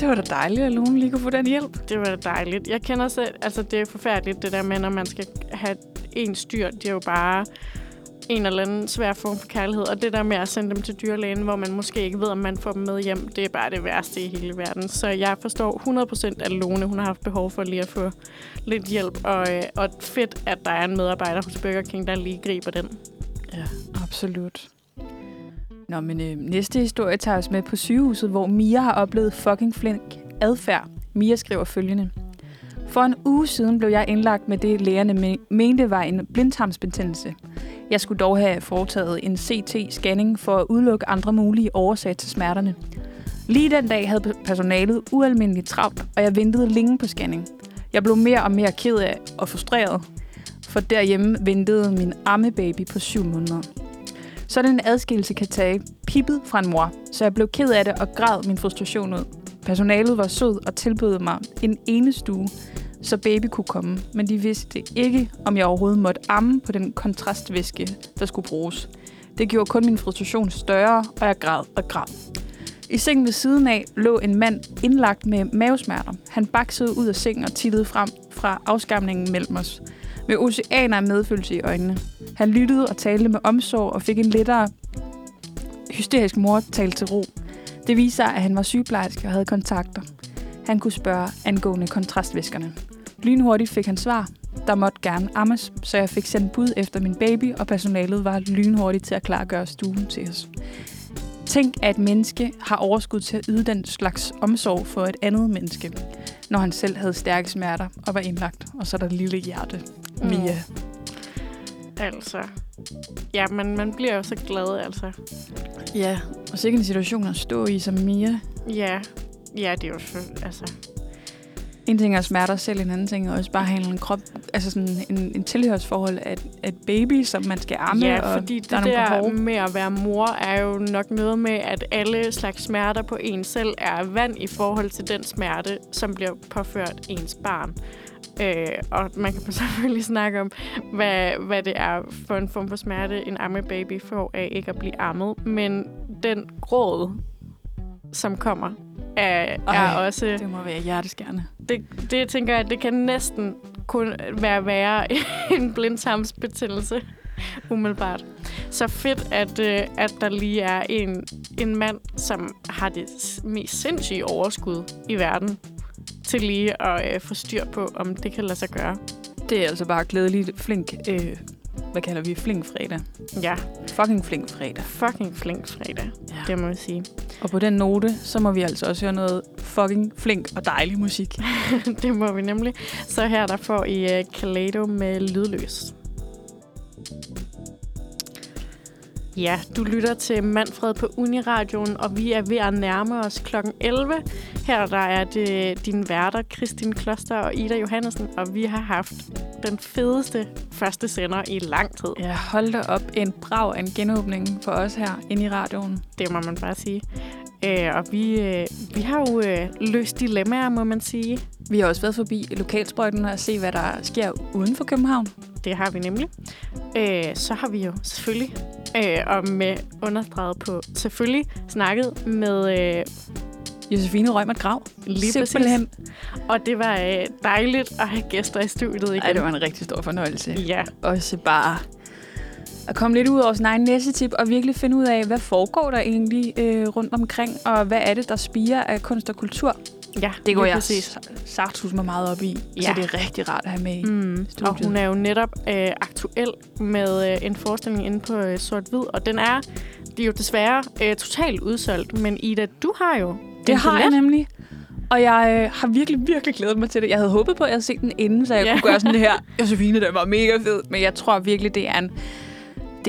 Det var da dejligt, at Lone lige kunne få den hjælp. Det var da dejligt. Jeg kender selv, altså det er forfærdeligt, det der med, når man skal have en styr, det er jo bare en eller anden svær form for kærlighed. Og det der med at sende dem til dyrlægen, hvor man måske ikke ved, om man får dem med hjem, det er bare det værste i hele verden. Så jeg forstår 100% at Lone, hun har haft behov for lige at få lidt hjælp. Og fedt, at der er en medarbejder hos Burger King, der lige griber den. Ja, absolut. Nå, men næste historie tager os med på sygehuset, hvor Mia har oplevet fucking flink adfærd. Mia skriver følgende. For en uge siden blev jeg indlagt med det, lægerne mente var en blindtarmsbetændelse. Jeg skulle dog have foretaget en CT-scanning for at udelukke andre mulige årsager til smerterne. Lige den dag havde personalet ualmindeligt travlt, og jeg ventede længe på scanning. Jeg blev mere og mere ked af og frustreret, for derhjemme ventede min ammebaby på 7 måneder. Sådan en adskillelse kan tage pippet fra en mor, så jeg blev ked af det og græd min frustration ud. Personalet var sød og tilbød mig en enestue, så baby kunne komme, men de vidste ikke, om jeg overhovedet måtte amme på den kontrastvæske, der skulle bruges. Det gjorde kun min frustration større, og jeg græd og græd. I sengen ved siden af lå en mand indlagt med mavesmerter. Han baksede ud af sengen og tittede frem fra afskamningen mellem os, med oceaner af medfølelse i øjnene. Han lyttede og talte med omsorg og fik en lettere hysterisk mor talt til ro. Det viste sig, at han var sygeplejerske og havde kontakter. Han kunne spørge angående kontrastvæskerne. Lynhurtigt fik han svar. Der måtte gerne ammes, så jeg fik sendt bud efter min baby, og personalet var lynhurtigt til at klargøre stuen til os. Tænk, at et menneske har overskud til at yde den slags omsorg for et andet menneske, når han selv havde stærke smerter og var indlagt. Og så der lille hjerte. Mia. Altså. Ja, men man bliver jo så glad, altså. Ja, og sikkert en situation at stå i som Mia. Ja. Ja, det er jo selvfølgelig, altså. En ting er smerter selv, en anden ting er også bare have en krop, altså sådan en tilhørsforhold af et baby, som man skal amme. Ja, fordi og det der med at være mor er jo nok noget med, at alle slags smerter på en selv er vand i forhold til den smerte, som bliver påført ens barn. Og man kan selvfølgelig snakke om, hvad det er for en form for smerte, en ammebaby får af ikke at blive ammet, men den gråd, som kommer, er også... Det må være hjerteskærende. Det tænker jeg, det kan næsten kun være værre en blindtarmsbetændelse, umiddelbart. Så fedt, at der lige er en mand, som har det mest sindssyge overskud i verden, til lige at få styr på, om det kan lade sig gøre. Det er altså bare glædeligt flink... Hvad kalder vi? Flink fredag. Ja. Fucking flink fredag. Fucking flink fredag. Ja. Det må vi sige. Og på den note, så må vi altså også høre noget fucking flink og dejlig musik. Det må vi nemlig. Så her der får I Kaleido med Lydløs. Ja, du lytter til Manfred på Uniradioen, og vi er ved at nærme os kl. 11. Her der er det dine værter, Kristine Kloster og Ida Johansen, og vi har haft den fedeste første sender i lang tid. Ja, hold da op. En brag af en genåbning for os her inde i radioen. Det må man bare sige. Og vi har jo løst dilemmaer, må man sige. Vi har også været forbi lokalsprøjten og se, hvad der sker uden for København. Det har vi nemlig. Så har vi jo selvfølgelig, og med understreget på selvfølgelig, snakket med Josefine Røgmert-Grav. Simpelthen. Og det var dejligt at have gæster i studiet igen. Ej, det var en rigtig stor fornøjelse. Ja. Også bare at komme lidt ud over sin egen næssetip og virkelig finde ud af, hvad foregår der egentlig rundt omkring, og hvad er det, der spirer af kunst og kultur? Ja, det går jeg sagtens mig meget op i, ja. Så det er rigtig rart at have med i studiet. Og hun er jo netop aktuel med en forestilling inde på Sort-Hvid, og det er jo desværre totalt udsolgt, men Ida, du har jo det har jeg nemlig. Og jeg har virkelig, virkelig glædet mig til det. Jeg havde håbet på, at jeg havde set den inden, så jeg kunne gøre sådan det her. Josefine, den var mega fed, men jeg tror virkelig, det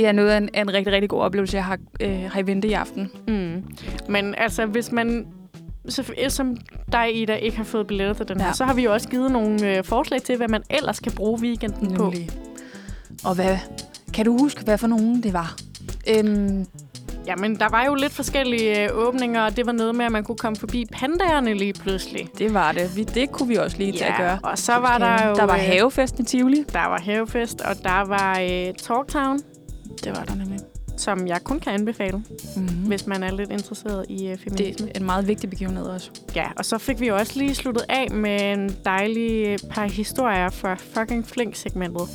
er noget af en rigtig, rigtig god oplevelse, jeg har i vente i aften. Mm. Men altså, hvis man som dig, Ida, ikke har fået billetter til den her, så har vi jo også givet nogle forslag til, hvad man ellers kan bruge weekenden nemlig på. Og kan du huske, hvad for nogen det var? Jamen, der var jo lidt forskellige åbninger, og det var noget med, at man kunne komme forbi pandagerne lige pludselig. Det var det. Det kunne vi også lige til at gøre. Og så var der jo... Der var havefest med Tivoli. Der var havefest, og der var Talktown. Det var der nemlig. Som jeg kun kan anbefale, hvis man er lidt interesseret i feminisme. Det er en meget vigtig begivenhed også. Ja, og så fik vi jo også lige sluttet af med en dejlig par historier fra fucking flink-segmentet.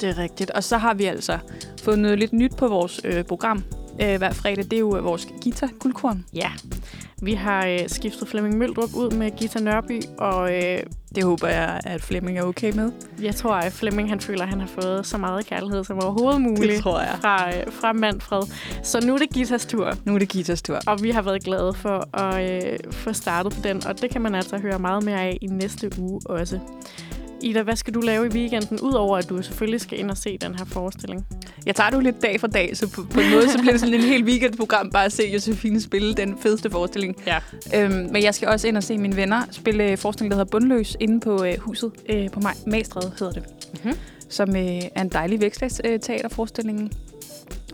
Det er rigtigt. Og så har vi altså fået noget lidt nyt på vores program. Hver fredag, det er jo vores guitar-guldkorn. Ja, vi har skiftet Flemming Møldrup ud med Gitte Nørby, og det håber jeg, at Flemming er okay med. Jeg tror, at Flemming han føler, at han har fået så meget kærlighed som overhovedet muligt fra Manfred. Så nu er det Gitas tur. Og vi har været glade for at få startet på den, og det kan man altså høre meget mere af i næste uge også. Ida, hvad skal du lave i weekenden, udover at du selvfølgelig skal ind og se den her forestilling? Jeg tager det lidt dag for dag, så på en måde så bliver det sådan en hel weekendprogram, bare at se Josefine spille den fedeste forestilling. Ja. Men jeg skal også ind og se mine venner spille forestilling, der hedder Bundløs, inde på Huset på Mårslet, hedder det. Mm-hmm. Som er en dejlig vækslagsteaterforestilling,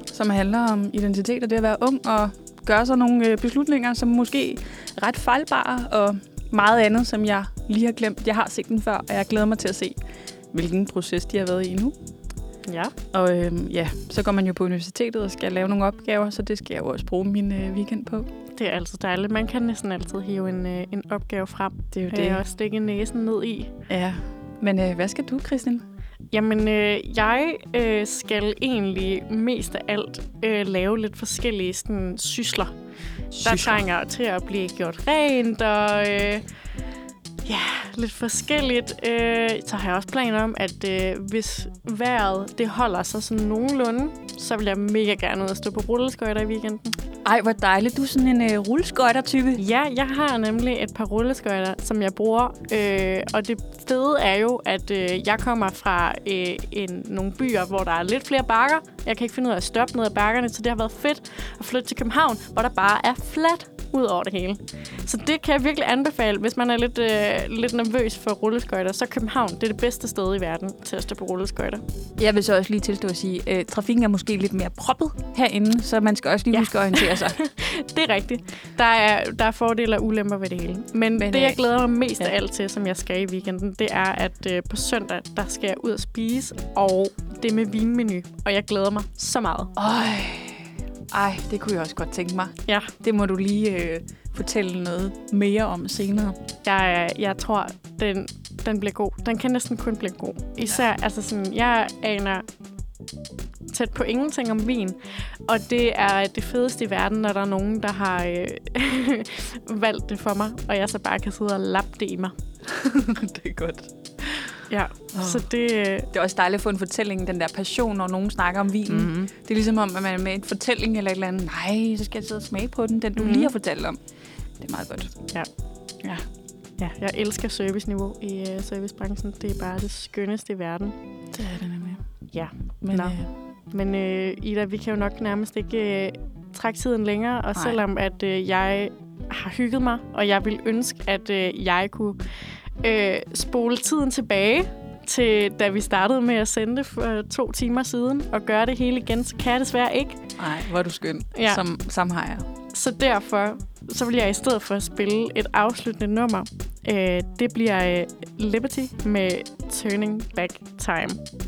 som handler om identitet og det at være ung, og gøre sig nogle beslutninger, som måske er ret fejlbare, og meget andet, som jeg lige har glemt. Jeg har set den før, og jeg glæder mig til at se, hvilken proces de har været i nu. Ja. Og så går man jo på universitetet og skal lave nogle opgaver, så det skal jeg jo også bruge min weekend på. Det er altid dejligt. Man kan næsten altid hive en opgave frem. Det er jo det. Og stikke næsen ned i. Ja. Men hvad skal du, Kristine? Jamen, jeg skal egentlig mest af alt lave lidt forskellige sådan, sysler, der trænger til at blive gjort rent og lidt forskelligt. Så har jeg også planer om, at hvis vejret det holder sig sådan nogenlunde, så vil jeg mega gerne ud og stå på rulleskøjter i weekenden. Ej, hvor dejligt. Du er sådan en rulleskøjter-type. Ja, jeg har nemlig et par rulleskøjter, som jeg bruger. Og det fede er jo, at jeg kommer fra nogle byer, hvor der er lidt flere bakker. Jeg kan ikke finde ud af at stoppe ned ad bakkerne, så det har været fedt at flytte til København, hvor der bare er fladt ud over det hele. Så det kan jeg virkelig anbefale, hvis man er lidt nervøs for rulleskøjter. Så København, det er det bedste sted i verden til at stå på rulleskøjter. Jeg vil så også lige tilstå at sige, at trafikken er måske lidt mere proppet herinde, så man skal også lige huske at orientere sig. Det er rigtigt. Der er fordele og ulemper ved det hele. Men det, jeg glæder mig mest af alt til, som jeg skal i weekenden, det er, at på søndag, der skal jeg ud og spise, og det er med vinmenu. Og jeg glæder mig så meget. Ej, det kunne jeg også godt tænke mig. Ja. Det må du lige fortælle noget mere om senere. Jeg tror, den bliver god. Den kan næsten kun blive god. Især, jeg aner tæt på ingenting om vin. Og det er det fedeste i verden, når der er nogen, der har valgt det for mig, og jeg så bare kan sidde og lappe det i mig. Det er godt. Ja, så det er også dejligt at få en fortælling, den der passion, når nogen snakker om vinen. Mm-hmm. Det er ligesom om, at man er med en fortælling eller et eller andet. Nej, så skal jeg sidde og smage på den, du lige har fortalt om. Det er meget godt. Ja. Ja, jeg elsker serviceniveau i servicebranchen. Det er bare det skønneste i verden. Det er det nemlig. Ja. Men Men Ida, vi kan jo nok nærmest ikke trække tiden længere, og selvom at jeg har hygget mig, og jeg vil ønske, at jeg kunne spole tiden tilbage til, da vi startede med at sende det for 2 timer siden, og gøre det hele igen, så kan jeg desværre ikke. Nej, hvor er du skøn, ja. Som har jeg. Så derfor, så vil jeg i stedet for spille et afsluttende nummer. Det bliver Liberty med Turning Back Time.